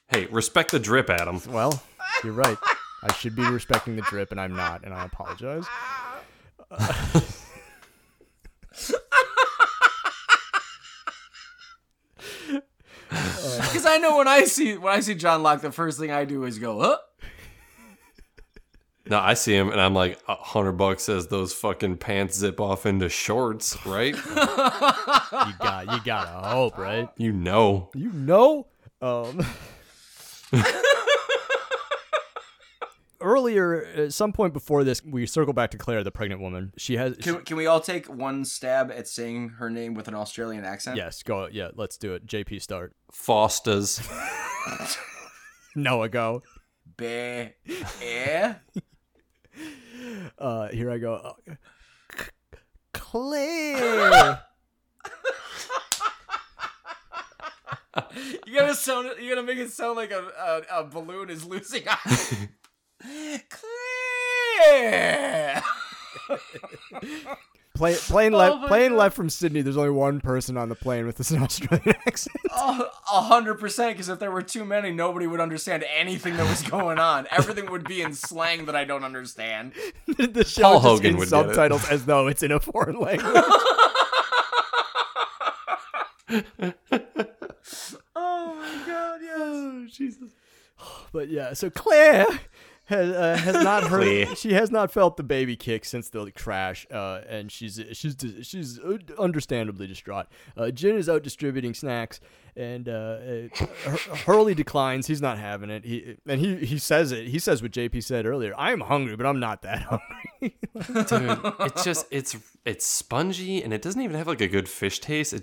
Hey, respect the drip, Adam. Well, you're right. I should be respecting the drip, and I'm not, and I apologize. Because I know when I see John Locke, the first thing I do is go, huh? No, I see him and I'm like, $100 as those fucking pants zip off into shorts, right? you gotta hope, right? You know. Earlier, at some point before this, we circle back to Claire, the pregnant woman. She has. Can we all take one stab at saying her name with an Australian accent? Yes, go. Yeah, let's do it. JP, start. Foster's. Noah, go. Bear. Here I go. Claire. You gotta make it sound like a balloon is losing ice. Clear. Plane left from Sydney. There's only one person on the plane with an Australian accent. 100%, because if there were too many, nobody would understand anything that was going on. Everything would be in slang that I don't understand. The show Paul Hogan would subtitles as though it's in a foreign language. Oh my God! Yes, oh, Jesus. But yeah, so Claire has not heard. She has not felt the baby kick since the crash, and she's understandably distraught. Jin is out distributing snacks, and Hurley declines. He's not having it. He says it. He says what JP said earlier. I am hungry, but I'm not that hungry. Dude, it's spongy, and it doesn't even have like a good fish taste.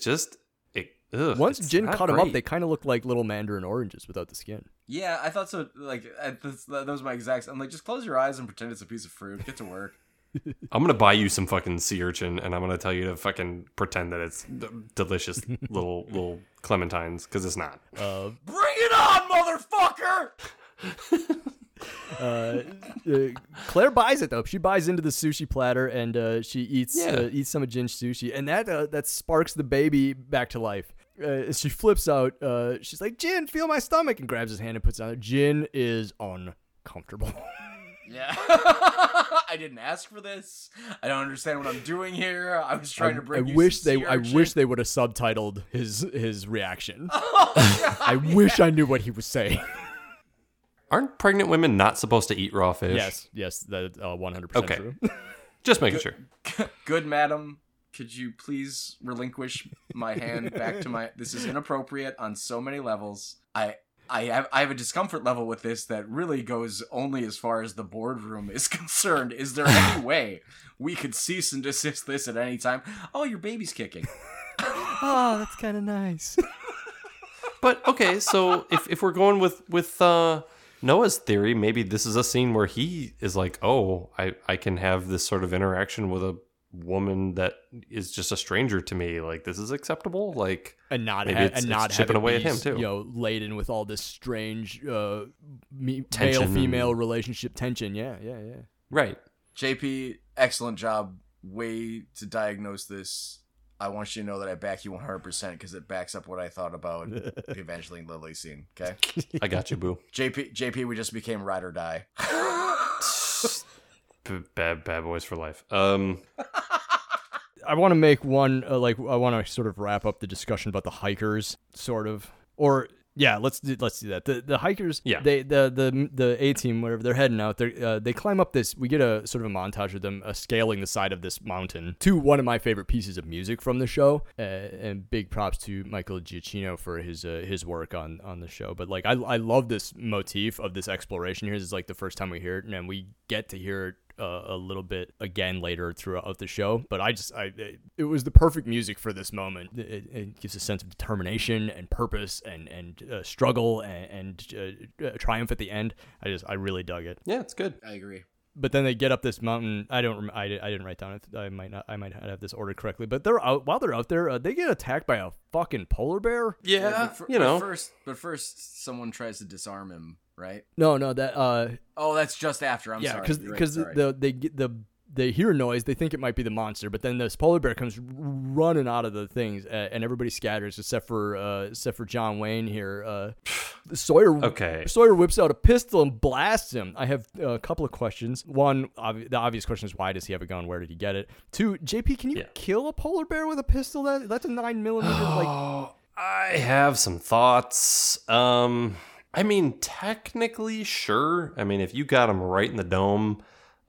Once Jin caught them up, they kind of looked like little mandarin oranges without the skin. Yeah, I thought so. Like that was my exact. I'm like, just close your eyes and pretend it's a piece of fruit. Get to work. I'm gonna buy you some fucking sea urchin, and I'm gonna tell you to fucking pretend that it's delicious little clementines, because it's not. Bring it on, motherfucker! Claire buys it though. She buys into the sushi platter, and she eats some of Jin's sushi, and that sparks the baby back to life. She flips out. She's like, "Jin, feel my stomach," and grabs his hand and puts it on it. Jin is uncomfortable. Yeah, I didn't ask for this. I don't understand what I'm doing here. I was trying to bring. I wish they would have subtitled his reaction. Oh, God, I wish I knew what he was saying. Aren't pregnant women not supposed to eat raw fish? Yes, that's 100% okay. True. Just making sure. Good madam, could you please relinquish my hand back to my... This is inappropriate on so many levels. I have a discomfort level with this that really goes only as far as the boardroom is concerned. Is there any way we could cease and desist this at any time? Oh, your baby's kicking. Oh, that's kind of nice. But, okay, so if we're going with Noah's theory, maybe this is a scene where he is like, oh, I can have this sort of interaction with a woman that is just a stranger to me. Like, this is acceptable. Like, and not maybe it's chipping away at him too. You know, laden with all this strange male-female relationship tension. Yeah. Right. JP, excellent job. Way to diagnose this. I want you to know that I back you 100% because it backs up what I thought about the Evangeline Lilly scene, okay? I got you, boo. JP, we just became ride or die. Bad boys for life. I want to make one, I want to sort of wrap up the discussion about the hikers, sort of. Or, yeah, let's do that. The hikers, yeah. The A-team, whatever, they're heading out. They climb up this, we get a sort of a montage of them scaling the side of this mountain to one of my favorite pieces of music from the show. And big props to Michael Giacchino for his work on the show. But like I love this motif of this exploration here. This is like the first time we hear it, and we get to hear it a little bit again later throughout the show. But it was the perfect music for this moment. It gives a sense of determination and purpose and struggle and triumph at the end. I really dug it. Yeah, it's good. I agree. But then they get up this mountain. I didn't write down it. I might not have this ordered correctly. But while they're out there, they get attacked by a fucking polar bear. Yeah, But first, someone tries to disarm him, right? No, that. Oh, that's just after. I'm sorry. They hear noise. They think it might be the monster, but then this polar bear comes running out of the things, and everybody scatters except for John Wayne here. Sawyer whips out a pistol and blasts him. I have a couple of questions. One, the obvious question is, why does he have a gun? Where did he get it? Two, JP, can you kill a polar bear with a pistol? That's a 9mm. I have some thoughts. I mean, technically, sure. I mean, if you got him right in the dome.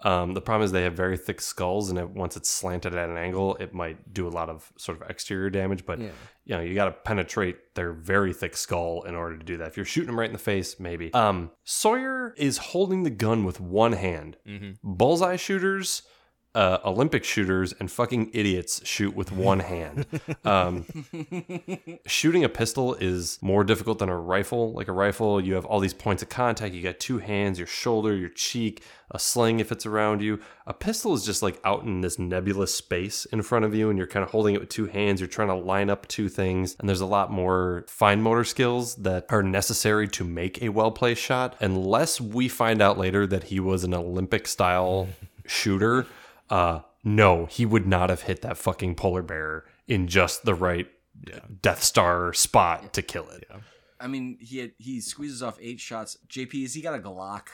The problem is they have very thick skulls, and once it's slanted at an angle, it might do a lot of sort of exterior damage. But you got to penetrate their very thick skull in order to do that. If you're shooting them right in the face, maybe. Sawyer is holding the gun with one hand. Mm-hmm. Bullseye shooters, Olympic shooters, and fucking idiots shoot with one hand. Shooting a pistol is more difficult than a rifle. Like a rifle, you have all these points of contact. You got two hands, your shoulder, your cheek, a sling if it's around you. A pistol is just like out in this nebulous space in front of you, and you're kind of holding it with two hands. You're trying to line up two things, and there's a lot more fine motor skills that are necessary to make a well-placed shot. Unless we find out later that he was an Olympic-style shooter, no, he would not have hit that fucking polar bear in just the right Death Star spot to kill it. Yeah. I mean, he squeezes off 8 shots. JP, has he got a Glock?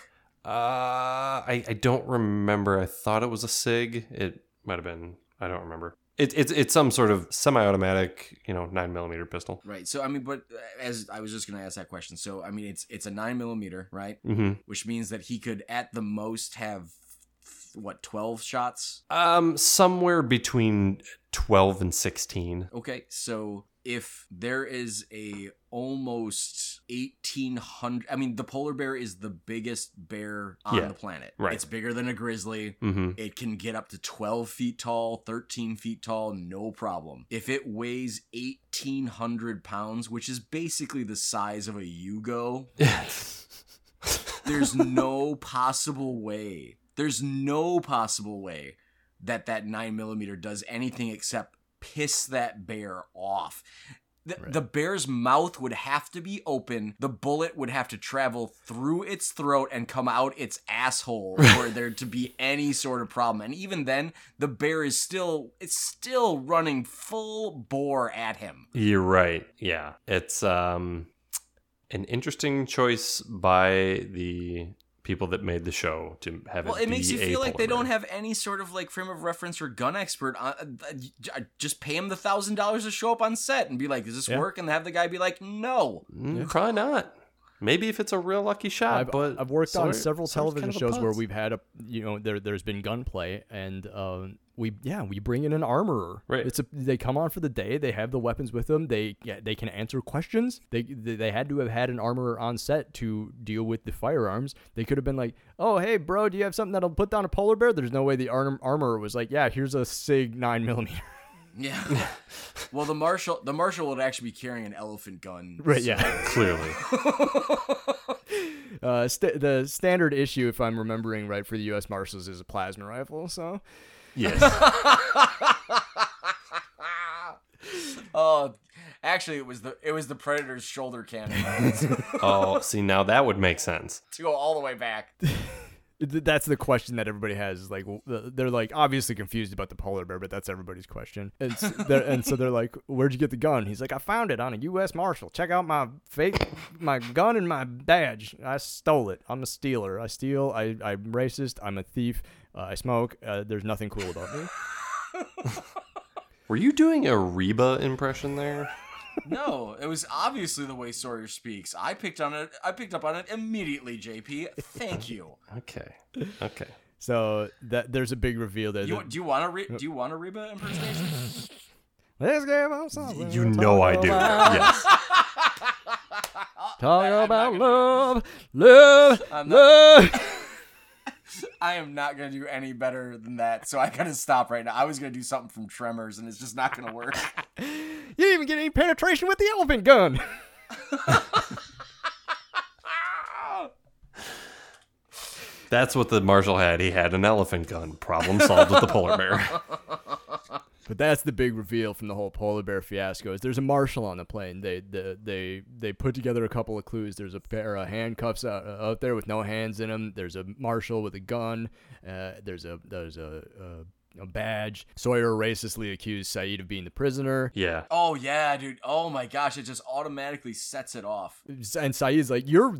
I don't remember. I thought it was a SIG. It might have been. I don't remember. It's some sort of semi-automatic, 9mm pistol. Right. So, I mean, but as I was just going to ask that question. So, I mean, it's a 9mm, right? Mm-hmm. Which means that he could at the most have, what, 12 shots? Somewhere between 12 and 16. Okay. So if there is a almost 1,800, I mean, the polar bear is the biggest bear on the planet. Right. It's bigger than a grizzly. Mm-hmm. It can get up to 12 feet tall, 13 feet tall, no problem. If it weighs 1,800 pounds, which is basically the size of a Yugo, there's no possible way. There's no possible way that 9mm does anything except piss that bear off. The bear's mouth would have to be open. The bullet would have to travel through its throat and come out its asshole for there to be any sort of problem. And even then, the bear is still running full bore at him. You're right. Yeah. It's an interesting choice by the people that made the show to have it. Well, it makes you feel like they don't have any sort of like frame of reference or gun expert. Just pay him the $1,000 to show up on set and be like, "Does this work?" And have the guy be like, "No, probably not." Maybe if it's a real lucky shot. But I've worked on several television shows where we've had there's been gunplay, and we bring in an armorer. Right. They come on for the day. They have the weapons with them. They can answer questions. They had to have had an armorer on set to deal with the firearms. They could have been like, "Oh, hey, bro, do you have something that'll put down a polar bear?" There's no way the armorer was like, "Yeah, here's a SIG 9mm." Yeah. Well, the marshal would actually be carrying an elephant gun. Right. So. Yeah. Clearly. The standard issue, if I'm remembering right, for the U.S. Marshals is a plasma rifle. So. Yes. Oh, actually, it was the Predator's shoulder cannon. Oh, see, now that would make sense. To go all the way back. That's the question that everybody has. Is like, they're like obviously confused about the polar bear, but that's everybody's question. And so they're like, "Where'd you get the gun?" He's like, "I found it on a U.S. Marshal. Check out my gun and my badge. I stole it. I'm a stealer. I steal. I'm racist. I'm a thief. I smoke. There's nothing cool about me." Were you doing a Reba impression there? No, it was obviously the way Sawyer speaks. I picked up on it immediately, JP. Thank you. Okay. So that there's a big reveal there. Do you want a Reba impersonation? Let's give him something. You know I do. Yes. Talk about love. I am not going to do any better than that, so I got to stop right now. I was going to do something from Tremors, and it's just not going to work. You didn't even get any penetration with the elephant gun. That's what the marshal had. He had an elephant gun. Problem solved with the polar bear. But that's the big reveal from the whole polar bear fiasco. Is there's a marshal on the plane. They put together a couple of clues. There's a pair of handcuffs out there with no hands in them. There's a marshal with a gun. There's a badge. Sawyer racistly accused Saeed of being the prisoner. Yeah. Oh, yeah, dude. Oh, my gosh. It just automatically sets it off. And Saeed's like, you're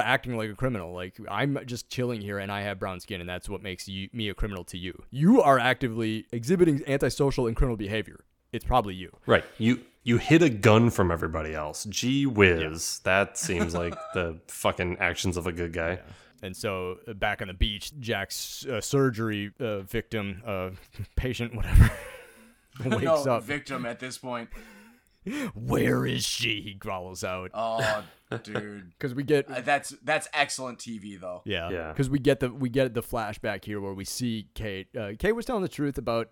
acting like a criminal. Like, I'm just chilling here and I have brown skin and that's what makes me a criminal to you. You are actively exhibiting antisocial and criminal behavior. It's probably you. Right. You hid a gun from everybody else. Gee whiz. Yeah. That seems like the fucking actions of a good guy. Yeah. And so back on the beach, Jack's surgery victim, patient, whatever, wakes up. Victim at this point. Where is she? He growls out. Oh, dude. Because we get that's excellent TV though. Yeah. Because we get the flashback here where we see Kate. Kate was telling the truth about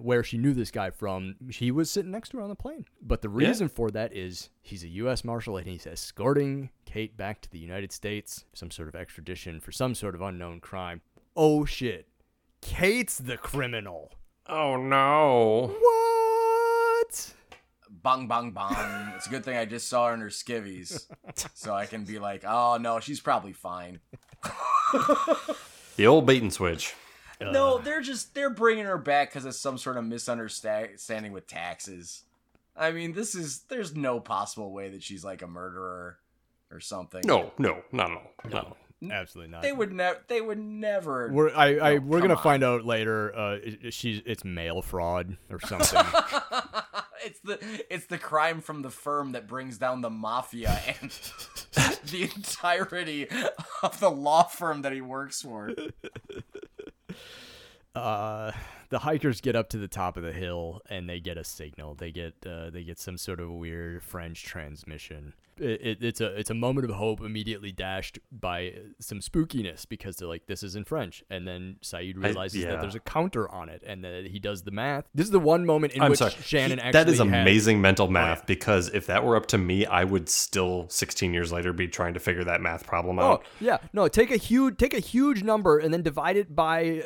where she knew this guy from. He was sitting next to her on the plane. But the reason for that is he's a U.S. Marshal and he's escorting Kate back to the United States, some sort of extradition for some sort of unknown crime. Oh shit! Kate's the criminal. Oh no! What? Bong, bong, bong. It's a good thing I just saw her in her skivvies. So I can be like, oh, no, she's probably fine. The old bait and switch. No, they're bringing her back because of some sort of misunderstanding with taxes. I mean, there's no possible way that she's like a murderer or something. No, not at all. No. Absolutely not. They would never. We're gonna find out later. It's mail fraud or something. It's the crime from the firm that brings down the mafia and the entirety of the law firm that he works for. The hikers get up to the top of the hill and they get a signal. They get some sort of weird French transmission. It's a moment of hope immediately dashed by some spookiness because they're like, this is in French. And then Saeed realizes that there's a counter on it and that he does the math. This is the one moment in Shannon actually that is amazing mental math because if that were up to me, I would still 16 years later be trying to figure that math problem out. Oh, yeah. No, take a huge number and then divide it by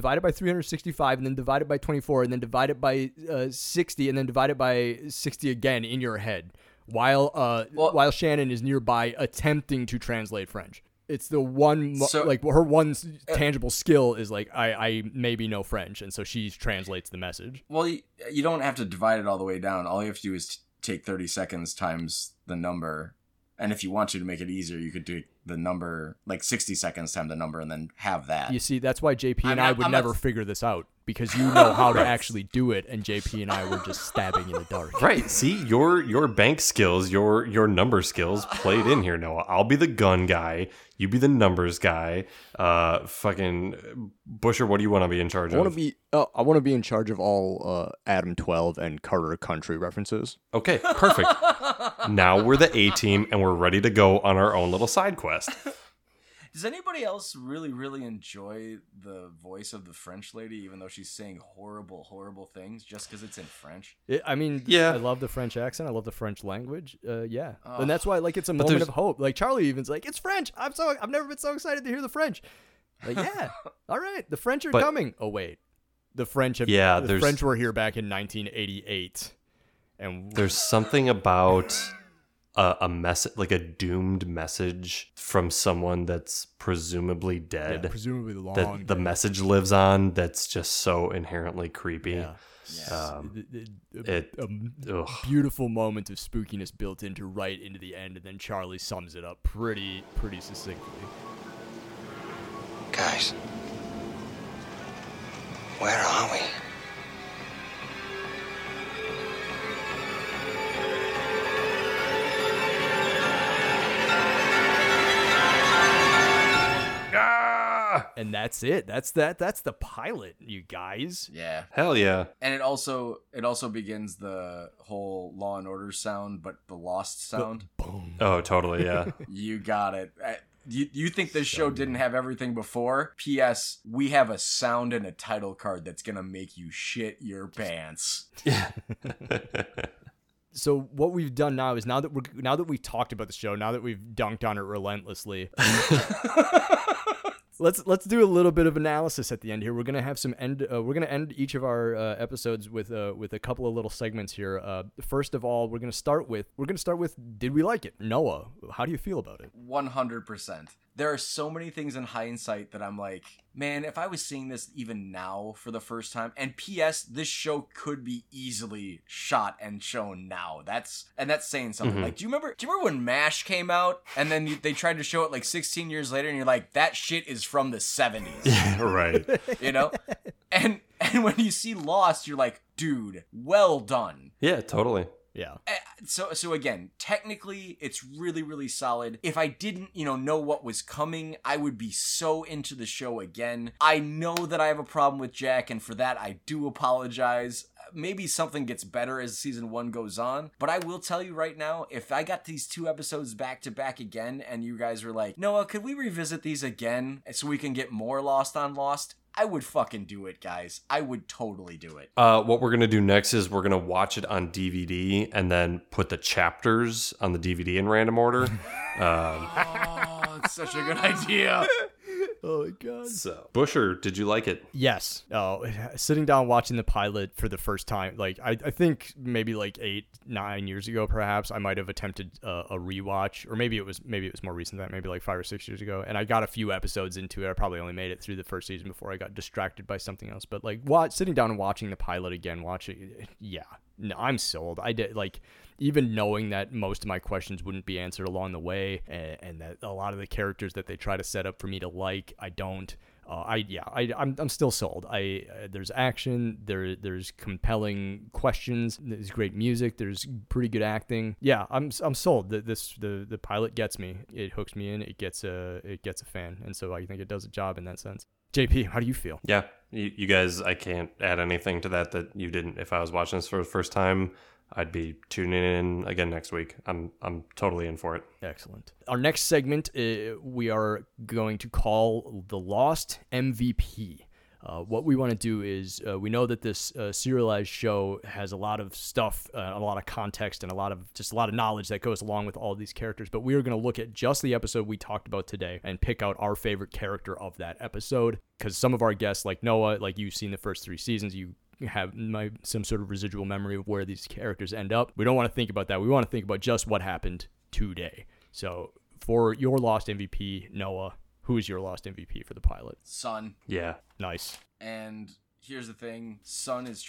365 and then divide it by 24 and then divide it by 60 and then divide it by 60 again in your head. While Shannon is nearby attempting to translate French. It's the one, her one tangible skill is like, I maybe know French, and so she translates the message. Well, you don't have to divide it all the way down. All you have to do is take 30 seconds times the number, and if you want to make it easier, you could do the number, like 60 seconds times the number, and then have that. You see, that's why JP and I would never figure this out. Because you know how to actually do it, and JP and I were just stabbing in the dark. Right. See, your bank skills, your number skills played in here, Noah. I'll be the gun guy. You be the numbers guy. Fucking Busher, what do you want to be in charge of? I want to be in charge of all Adam 12 and Carter Country references. Okay, perfect. Now we're the A-team, and we're ready to go on our own little side quest. Does anybody else really, really enjoy the voice of the French lady, even though she's saying horrible, horrible things just because it's in French? I love the French accent. I love the French language. And that's why, like, it's a moment of hope. Like, Charlie even's like, it's French. I've never been so excited to hear the French. Like, yeah, all right, the French are coming. Oh, wait. The French were here back in 1988. And there's something about... a message, like a doomed message from someone that's presumably dead. Yeah, presumably long. That the message lives on. That's just so inherently creepy. Yeah. Yes. A beautiful moment of spookiness built right into the end, and then Charlie sums it up pretty succinctly. Guys, where are we? And that's it. That's the pilot, you guys. Yeah. Hell yeah. And it also begins the whole Law and Order sound, but the Lost sound. Boom. Oh, totally. Yeah. You got it. You think this show didn't have everything before? P.S. We have a sound and a title card that's going to make you shit your pants. Yeah. So what we've done now is now that we've talked about the show, now that we've dunked on it relentlessly, let's do a little bit of analysis at the end here. We're gonna have some end each of our episodes with a couple of little segments here. First of all, we're gonna start with did we like it? Noah, how do you feel about it? 100%. There are so many things in hindsight that I'm like, man, if I was seeing this even now for the first time, and P.S., this show could be easily shot and shown now. That's saying something. Mm-hmm. Like, do you remember when MASH came out, and then they tried to show it like 16 years later, and you're like, that shit is from the 70s. Yeah, right. You know? And when you see Lost, you're like, dude, well done. Yeah, totally. Yeah. So again, technically, it's really, really solid. If I didn't, know what was coming, I would be so into the show again. I know that I have a problem with Jack, and for that, I do apologize. Maybe something gets better as season one goes on, but I will tell you right now, if I got these two episodes back to back again, and you guys were like, Noah, could we revisit these again so we can get more Lost on Lost? I would fucking do it, guys. I would totally do it. What we're going to do next is we're going to watch it on DVD and then put the chapters on the DVD in random order. Oh, it's such a good idea. Oh, my God. So, Busher, did you like it? Yes. Oh, sitting down watching the pilot for the first time, like, I think maybe like 8-9 years ago, perhaps, I might have attempted a rewatch, or maybe it was more recent than that, maybe like 5 or 6 years ago, and I got a few episodes into it. I probably only made it through the first season before I got distracted by something else, but like, sitting down and watching the pilot again, yeah. No, I'm sold. I did, like, even knowing that most of my questions wouldn't be answered along the way, and that a lot of the characters that they try to set up for me to like, I don't. I'm still sold. There's action, there's compelling questions, there's great music, there's pretty good acting. Yeah, I'm sold. The pilot gets me. It hooks me in. It gets a fan, and so I think it does a job in that sense. JP, how do you feel? Yeah, you guys, I can't add anything to that you didn't. If I was watching this for the first time, I'd be tuning in again next week. I'm totally in for it. Excellent. Our next segment, we are going to call the Lost MVP. What we want to do is we know that this serialized show has a lot of stuff, a lot of context, and a lot of knowledge that goes along with all these characters. But we are going to look at just the episode we talked about today and pick out our favorite character of that episode. Because some of our guests, like Noah, like you've seen the first three seasons, you have some sort of residual memory of where these characters end up. We don't want to think about that. We want to think about just what happened today. So for your Lost MVP, Noah, who is your Lost MVP for the pilot? Sun. Yeah. Nice. And here's the thing. Sun is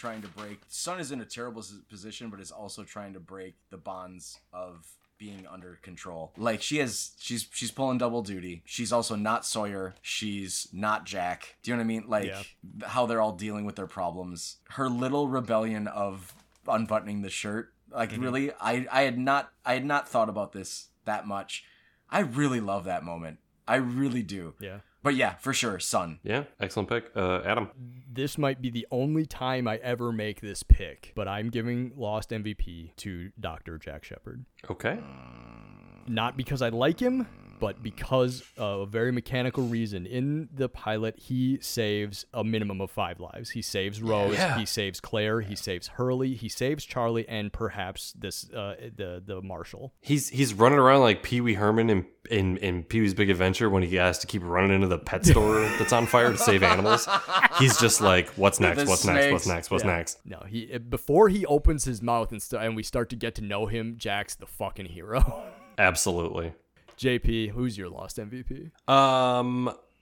in a terrible position, but is also trying to break the bonds of being under control. Like, she's pulling double duty. She's also not Sawyer. She's not Jack. Do you know what I mean? Like, yeah. How they're all dealing with their problems. Her little rebellion of unbuttoning the shirt. Like, mm-hmm. Really, I had not thought about this that much. I really love that moment. I really do. Yeah. But yeah, for sure, Sun. Yeah, excellent pick. Adam. This might be the only time I ever make this pick, but I'm giving Lost MVP to Dr. Jack Shepherd. Okay. Not because I like him, but because of a very mechanical reason. In the pilot, he saves a minimum of 5 lives. He saves Rose, yeah. He saves Claire, he saves Hurley, he saves Charlie, and perhaps this the marshal. He's running around like Pee Wee Herman in Pee Wee's Big Adventure when he has to keep running into the pet store that's on fire to save animals. He's just like, what's next? What's next? What's next? What's next? No, he before he opens his mouth and we start to get to know him, Jack's the fucking hero. Absolutely. JP, who's your Lost MVP?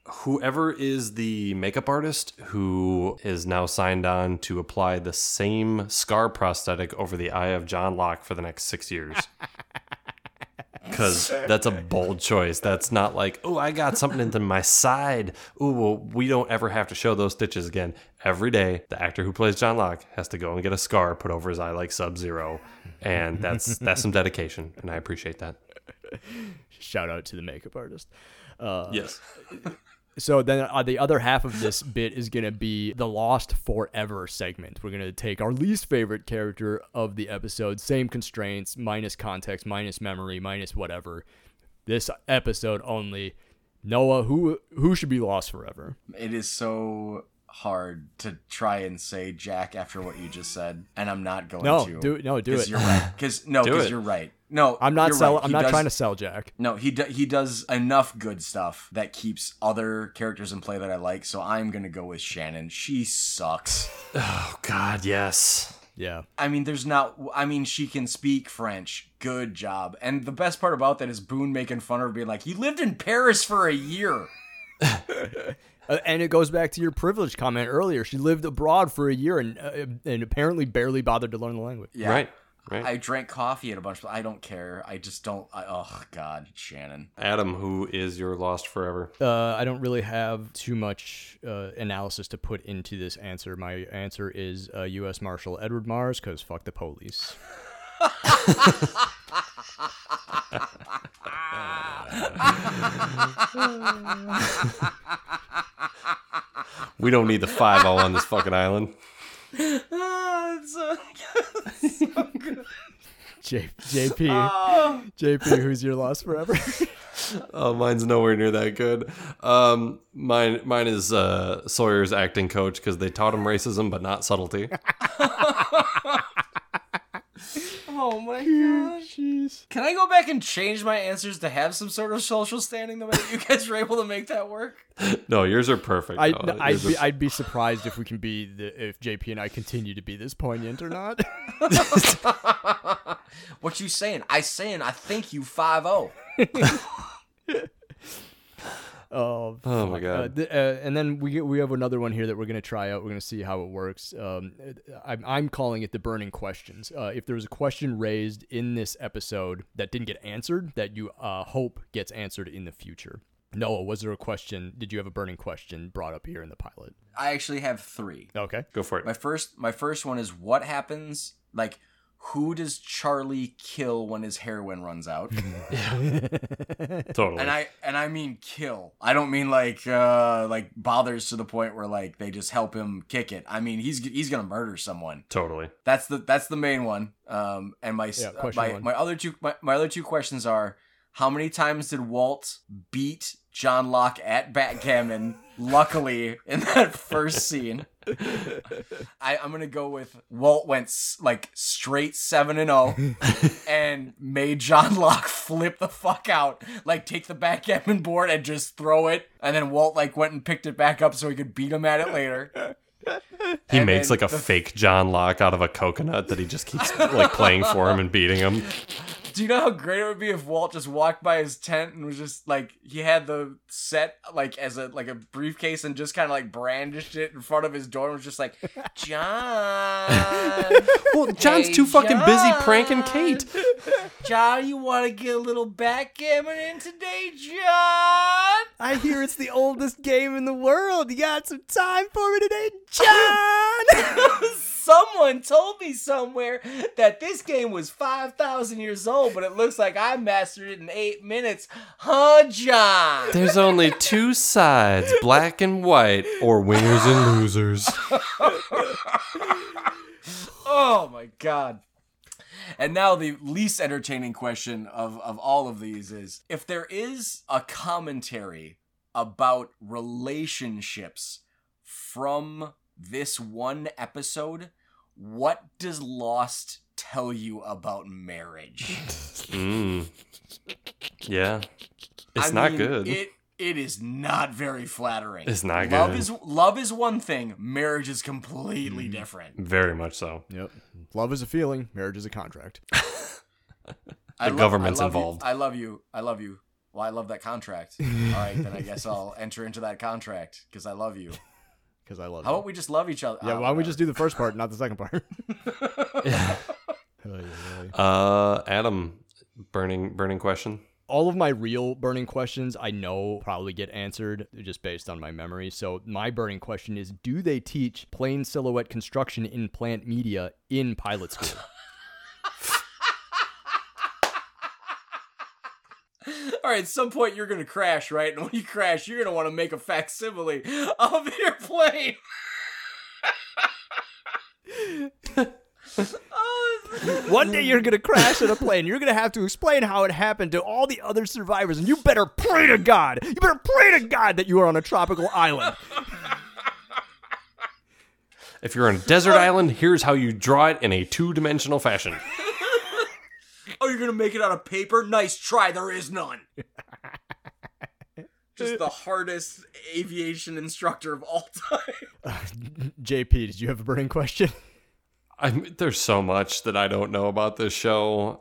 Whoever is the makeup artist who is now signed on to apply the same scar prosthetic over the eye of John Locke for the next 6 years. Because that's a bold choice. That's not like, oh, I got something into my side. Oh, well, we don't ever have to show those stitches again. Every day, the actor who plays John Locke has to go and get a scar put over his eye like Sub-Zero. And that's some dedication, and I appreciate that. Shout out to the makeup artist. Yes. So then the other half of this bit is going to be the Lost Forever segment. We're going to take our least favorite character of the episode, same constraints, minus context, minus memory, minus whatever. This episode only, Noah, who should be lost forever? It is so hard to try and say Jack after what you just said, and I'm not going to. No, do it. You're right. Because you're right. No, I'm not selling. Right. I'm not trying to sell Jack. No, he does enough good stuff that keeps other characters in play that I like. So I'm gonna go with Shannon. She sucks. Oh God, yes. Yeah. She can speak French. Good job. And the best part about that is Boone making fun of her, being like, "You lived in Paris for a year." And it goes back to your privilege comment earlier. She lived abroad for a year and apparently barely bothered to learn the language. Yeah. Right. I drank coffee at a bunch of... I don't care. I just don't... oh, God, Shannon. Adam, who is your lost forever? I don't really have too much analysis to put into this answer. My answer is U.S. Marshal Edward Mars, because fuck the police. We don't need the 5-0 on this fucking island. It's so good. JP, who's your loss forever? Oh, mine's nowhere near that good. Mine is Sawyer's acting coach, because they taught him racism but not subtlety. Oh my gosh. Jeez. Can I go back and change my answers to have some sort of social standing the way that you guys were able to make that work? No, yours are perfect. I'd be surprised if we can be if JP and I continue to be this poignant or not. What you saying? I think you 5-0. Oh my God. And then we have another one here that we're going to try out. We're going to see how it works. I'm calling it the burning questions. If there was a question raised in this episode that didn't get answered, that you hope gets answered in the future. Noah, was there a question? Did you have a burning question brought up here in the pilot? I actually have 3. Okay, go for it. My first one is, what happens? Like, who does Charlie kill when his heroin runs out? Totally. And I mean kill. I don't mean like bothers to the point where like they just help him kick it. I mean he's gonna murder someone. Totally. That's the main one. And my other two questions are, how many times did Walt beat John Locke at backgammon? Luckily, in that first scene, I'm gonna go with Walt went like straight 7-0 and made John Locke flip the fuck out, like take the backgammon board and just throw it, and then Walt like went and picked it back up so he could beat him at it later. He makes like a fake John Locke out of a coconut that he just keeps like playing for him and beating him. Do you know how great it would be if Walt just walked by his tent and was just like, he had the set like as a like a briefcase and just kind of like brandished it in front of his door and was just like, John. Well, John's too fucking busy pranking Kate. John, you want to get a little backgammon in today, John? I hear it's the oldest game in the world. You got some time for me today, John? Someone told me somewhere that this game was 5,000 years old, but it looks like I mastered it in 8 minutes. Huh, John? There's only 2 sides, black and white, or winners and losers. Oh, my God. And now the least entertaining question of all of these is, if there is a commentary about relationships from this one episode, what does Lost tell you about marriage? Yeah. It's not good. It is not very flattering. It's not good. Love is one thing. Marriage is completely different. Very much so. Yep. Love is a feeling. Marriage is a contract. Government's involved. I love you. Well, I love that contract. All right, then I guess I'll enter into that contract because I love you. Because I love you. How about we just love each other? Yeah, why don't we just do the first part, not the second part? Yeah. Adam, burning question. All of my real burning questions I know probably get answered just based on my memory. So my burning question is, do they teach plain silhouette construction in plant media in pilot school? All right, at some point you're going to crash, right? And when you crash, you're going to want to make a facsimile of your plane. Oh, One day you're going to crash in a plane. You're going to have to explain how it happened to all the other survivors, and you better pray to God. You better pray to God that you are on a tropical island. If you're on a desert island, here's how you draw it in a two-dimensional fashion. Oh, you're going to make it out of paper? Nice try. There is none. Just the hardest aviation instructor of all time. JP, did you have a burning question? There's so much that I don't know about this show.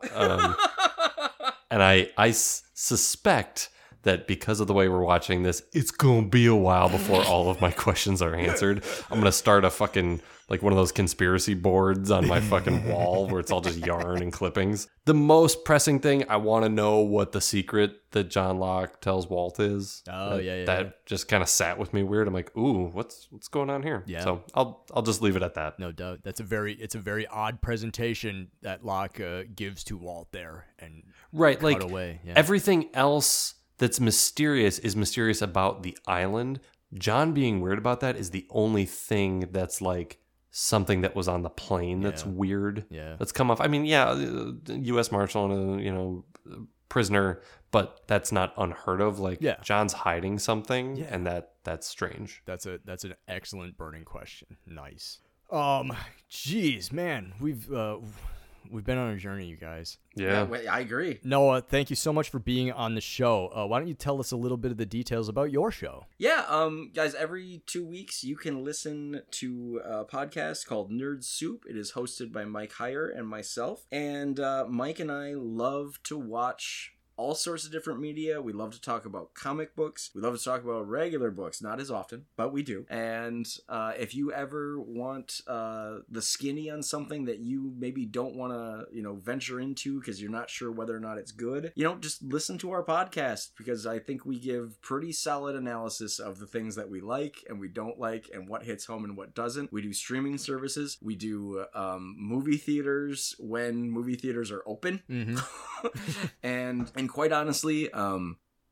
And I suspect that because of the way we're watching this, it's going to be a while before all of my questions are answered. I'm going to start a fucking, like one of those conspiracy boards on my fucking wall where it's all just yarn and clippings. The most pressing thing, I want to know what the secret that John Locke tells Walt is. Oh, yeah. That just kind of sat with me weird. I'm like, ooh, what's going on here? Yeah. So I'll just leave it at that. No doubt. It's a very odd presentation that Locke gives to Walt there. And right, like away. Yeah. Everything else that's mysterious is mysterious about the island. John being weird about that is the only thing that's like something that was on the plane that's weird. Yeah, that's come off. I mean, U.S. Marshal and prisoner, but that's not unheard of. Like John's hiding something, and that's strange. That's an excellent burning question. Nice. Geez, man, We've been on a journey, you guys. Yeah, I agree. Noah, thank you so much for being on the show. Why don't you tell us a little bit of the details about your show? Yeah, guys, every 2 weeks you can listen to a podcast called Nerd Soup. It is hosted by Mike Heyer and myself. And Mike and I love to watch all sorts of different media. We love to talk about comic books. We love to talk about regular books. Not as often, but we do. And if you ever want the skinny on something that you maybe don't want to, venture into because you're not sure whether or not it's good, just listen to our podcast, because I think we give pretty solid analysis of the things that we like and we don't like and what hits home and what doesn't. We do streaming services. We do movie theaters when movie theaters are open. Mm-hmm. And quite honestly,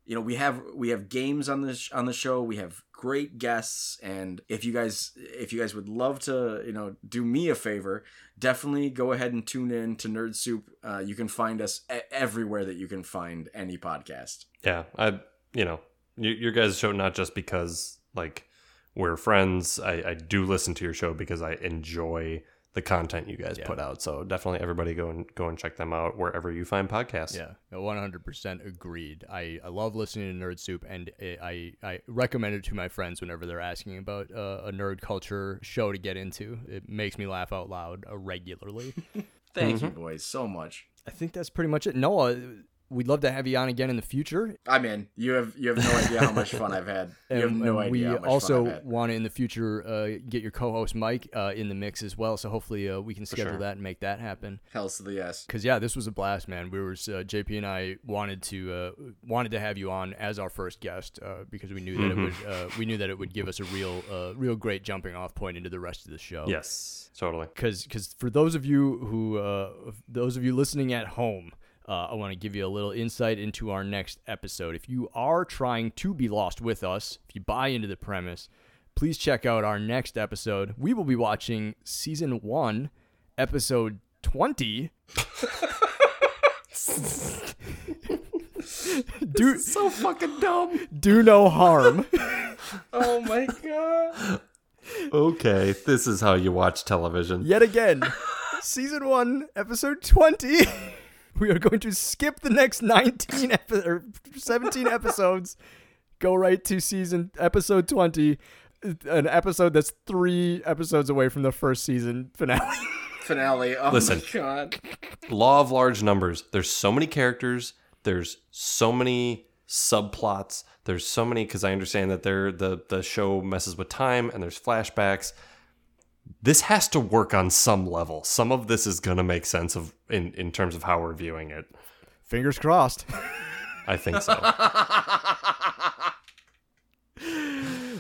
we have games on the show. We have great guests, and if you guys would love to, do me a favor, definitely go ahead and tune in to Nerd Soup. You can find us everywhere that you can find any podcast. Yeah, your guys' show, not just because like we're friends. I do listen to your show because I enjoy the content you guys put out. So definitely everybody go and check them out wherever you find podcasts. Yeah, 100% agreed. I love listening to Nerd Soup, and I recommend it to my friends whenever they're asking about a nerd culture show to get into. It makes me laugh out loud regularly. Thank you, boys, so much. I think that's pretty much it. Noah, we'd love to have you on again in the future. I'm in. You have no idea how much fun I've had. You have no idea how much fun I've had. We also want to, in the future, get your co-host Mike in the mix as well. So hopefully we can schedule that and make that happen. Hells to the yes. Because this was a blast, man. We were JP and I wanted to have you on as our first guest because we knew that it would give us a real great jumping off point into the rest of the show. Yes, totally. Because for those of you who listening at home, I want to give you a little insight into our next episode. If you are trying to be lost with us, if you buy into the premise, please check out our next episode. We will be watching Season 1, Episode 20. This is so fucking dumb. Do no harm. Oh my God. Okay, this is how you watch television. Yet again, Season 1, Episode 20. We are going to skip the next 17 episodes, go right to episode 20, an episode that's 3 episodes away from the first season finale. Oh, listen, my God. Law of large numbers. There's so many characters. There's so many subplots. There's so many, because I understand that the show messes with time and there's flashbacks. This has to work on some level. Some of this is going to make sense of in terms of how we're viewing it. Fingers crossed. I think so.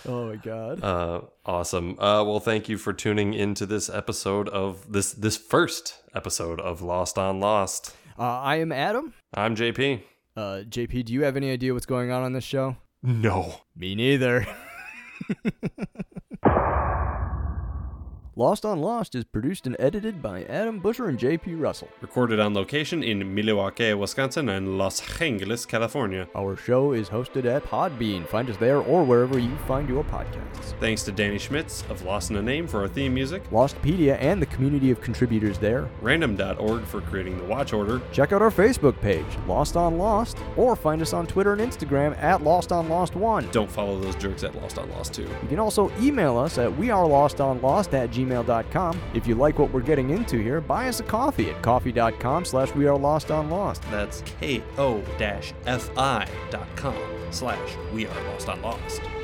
Oh, my God. Awesome. Well, thank you for tuning into this episode of this first episode of Lost on Lost. I am Adam. I'm JP. JP, do you have any idea what's going on this show? No. Me neither. Lost on Lost is produced and edited by Adam Busher and J.P. Russell. Recorded on location in Milwaukee, Wisconsin and Los Angeles, California. Our show is hosted at Podbean. Find us there or wherever you find your podcasts. Thanks to Danny Schmitz of Lost in a Name for our theme music. Lostpedia and the community of contributors there. Random.org for creating the watch order. Check out our Facebook page, Lost on Lost, or find us on Twitter and Instagram at LostOnLost1. Don't follow those jerks at LostOnLost2. You can also email us at wearelostonlost@gmail.com. If you like what we're getting into here, buy us a coffee at coffee.com/wearelostonlost. That's ko-fi.com/wearelostonlost.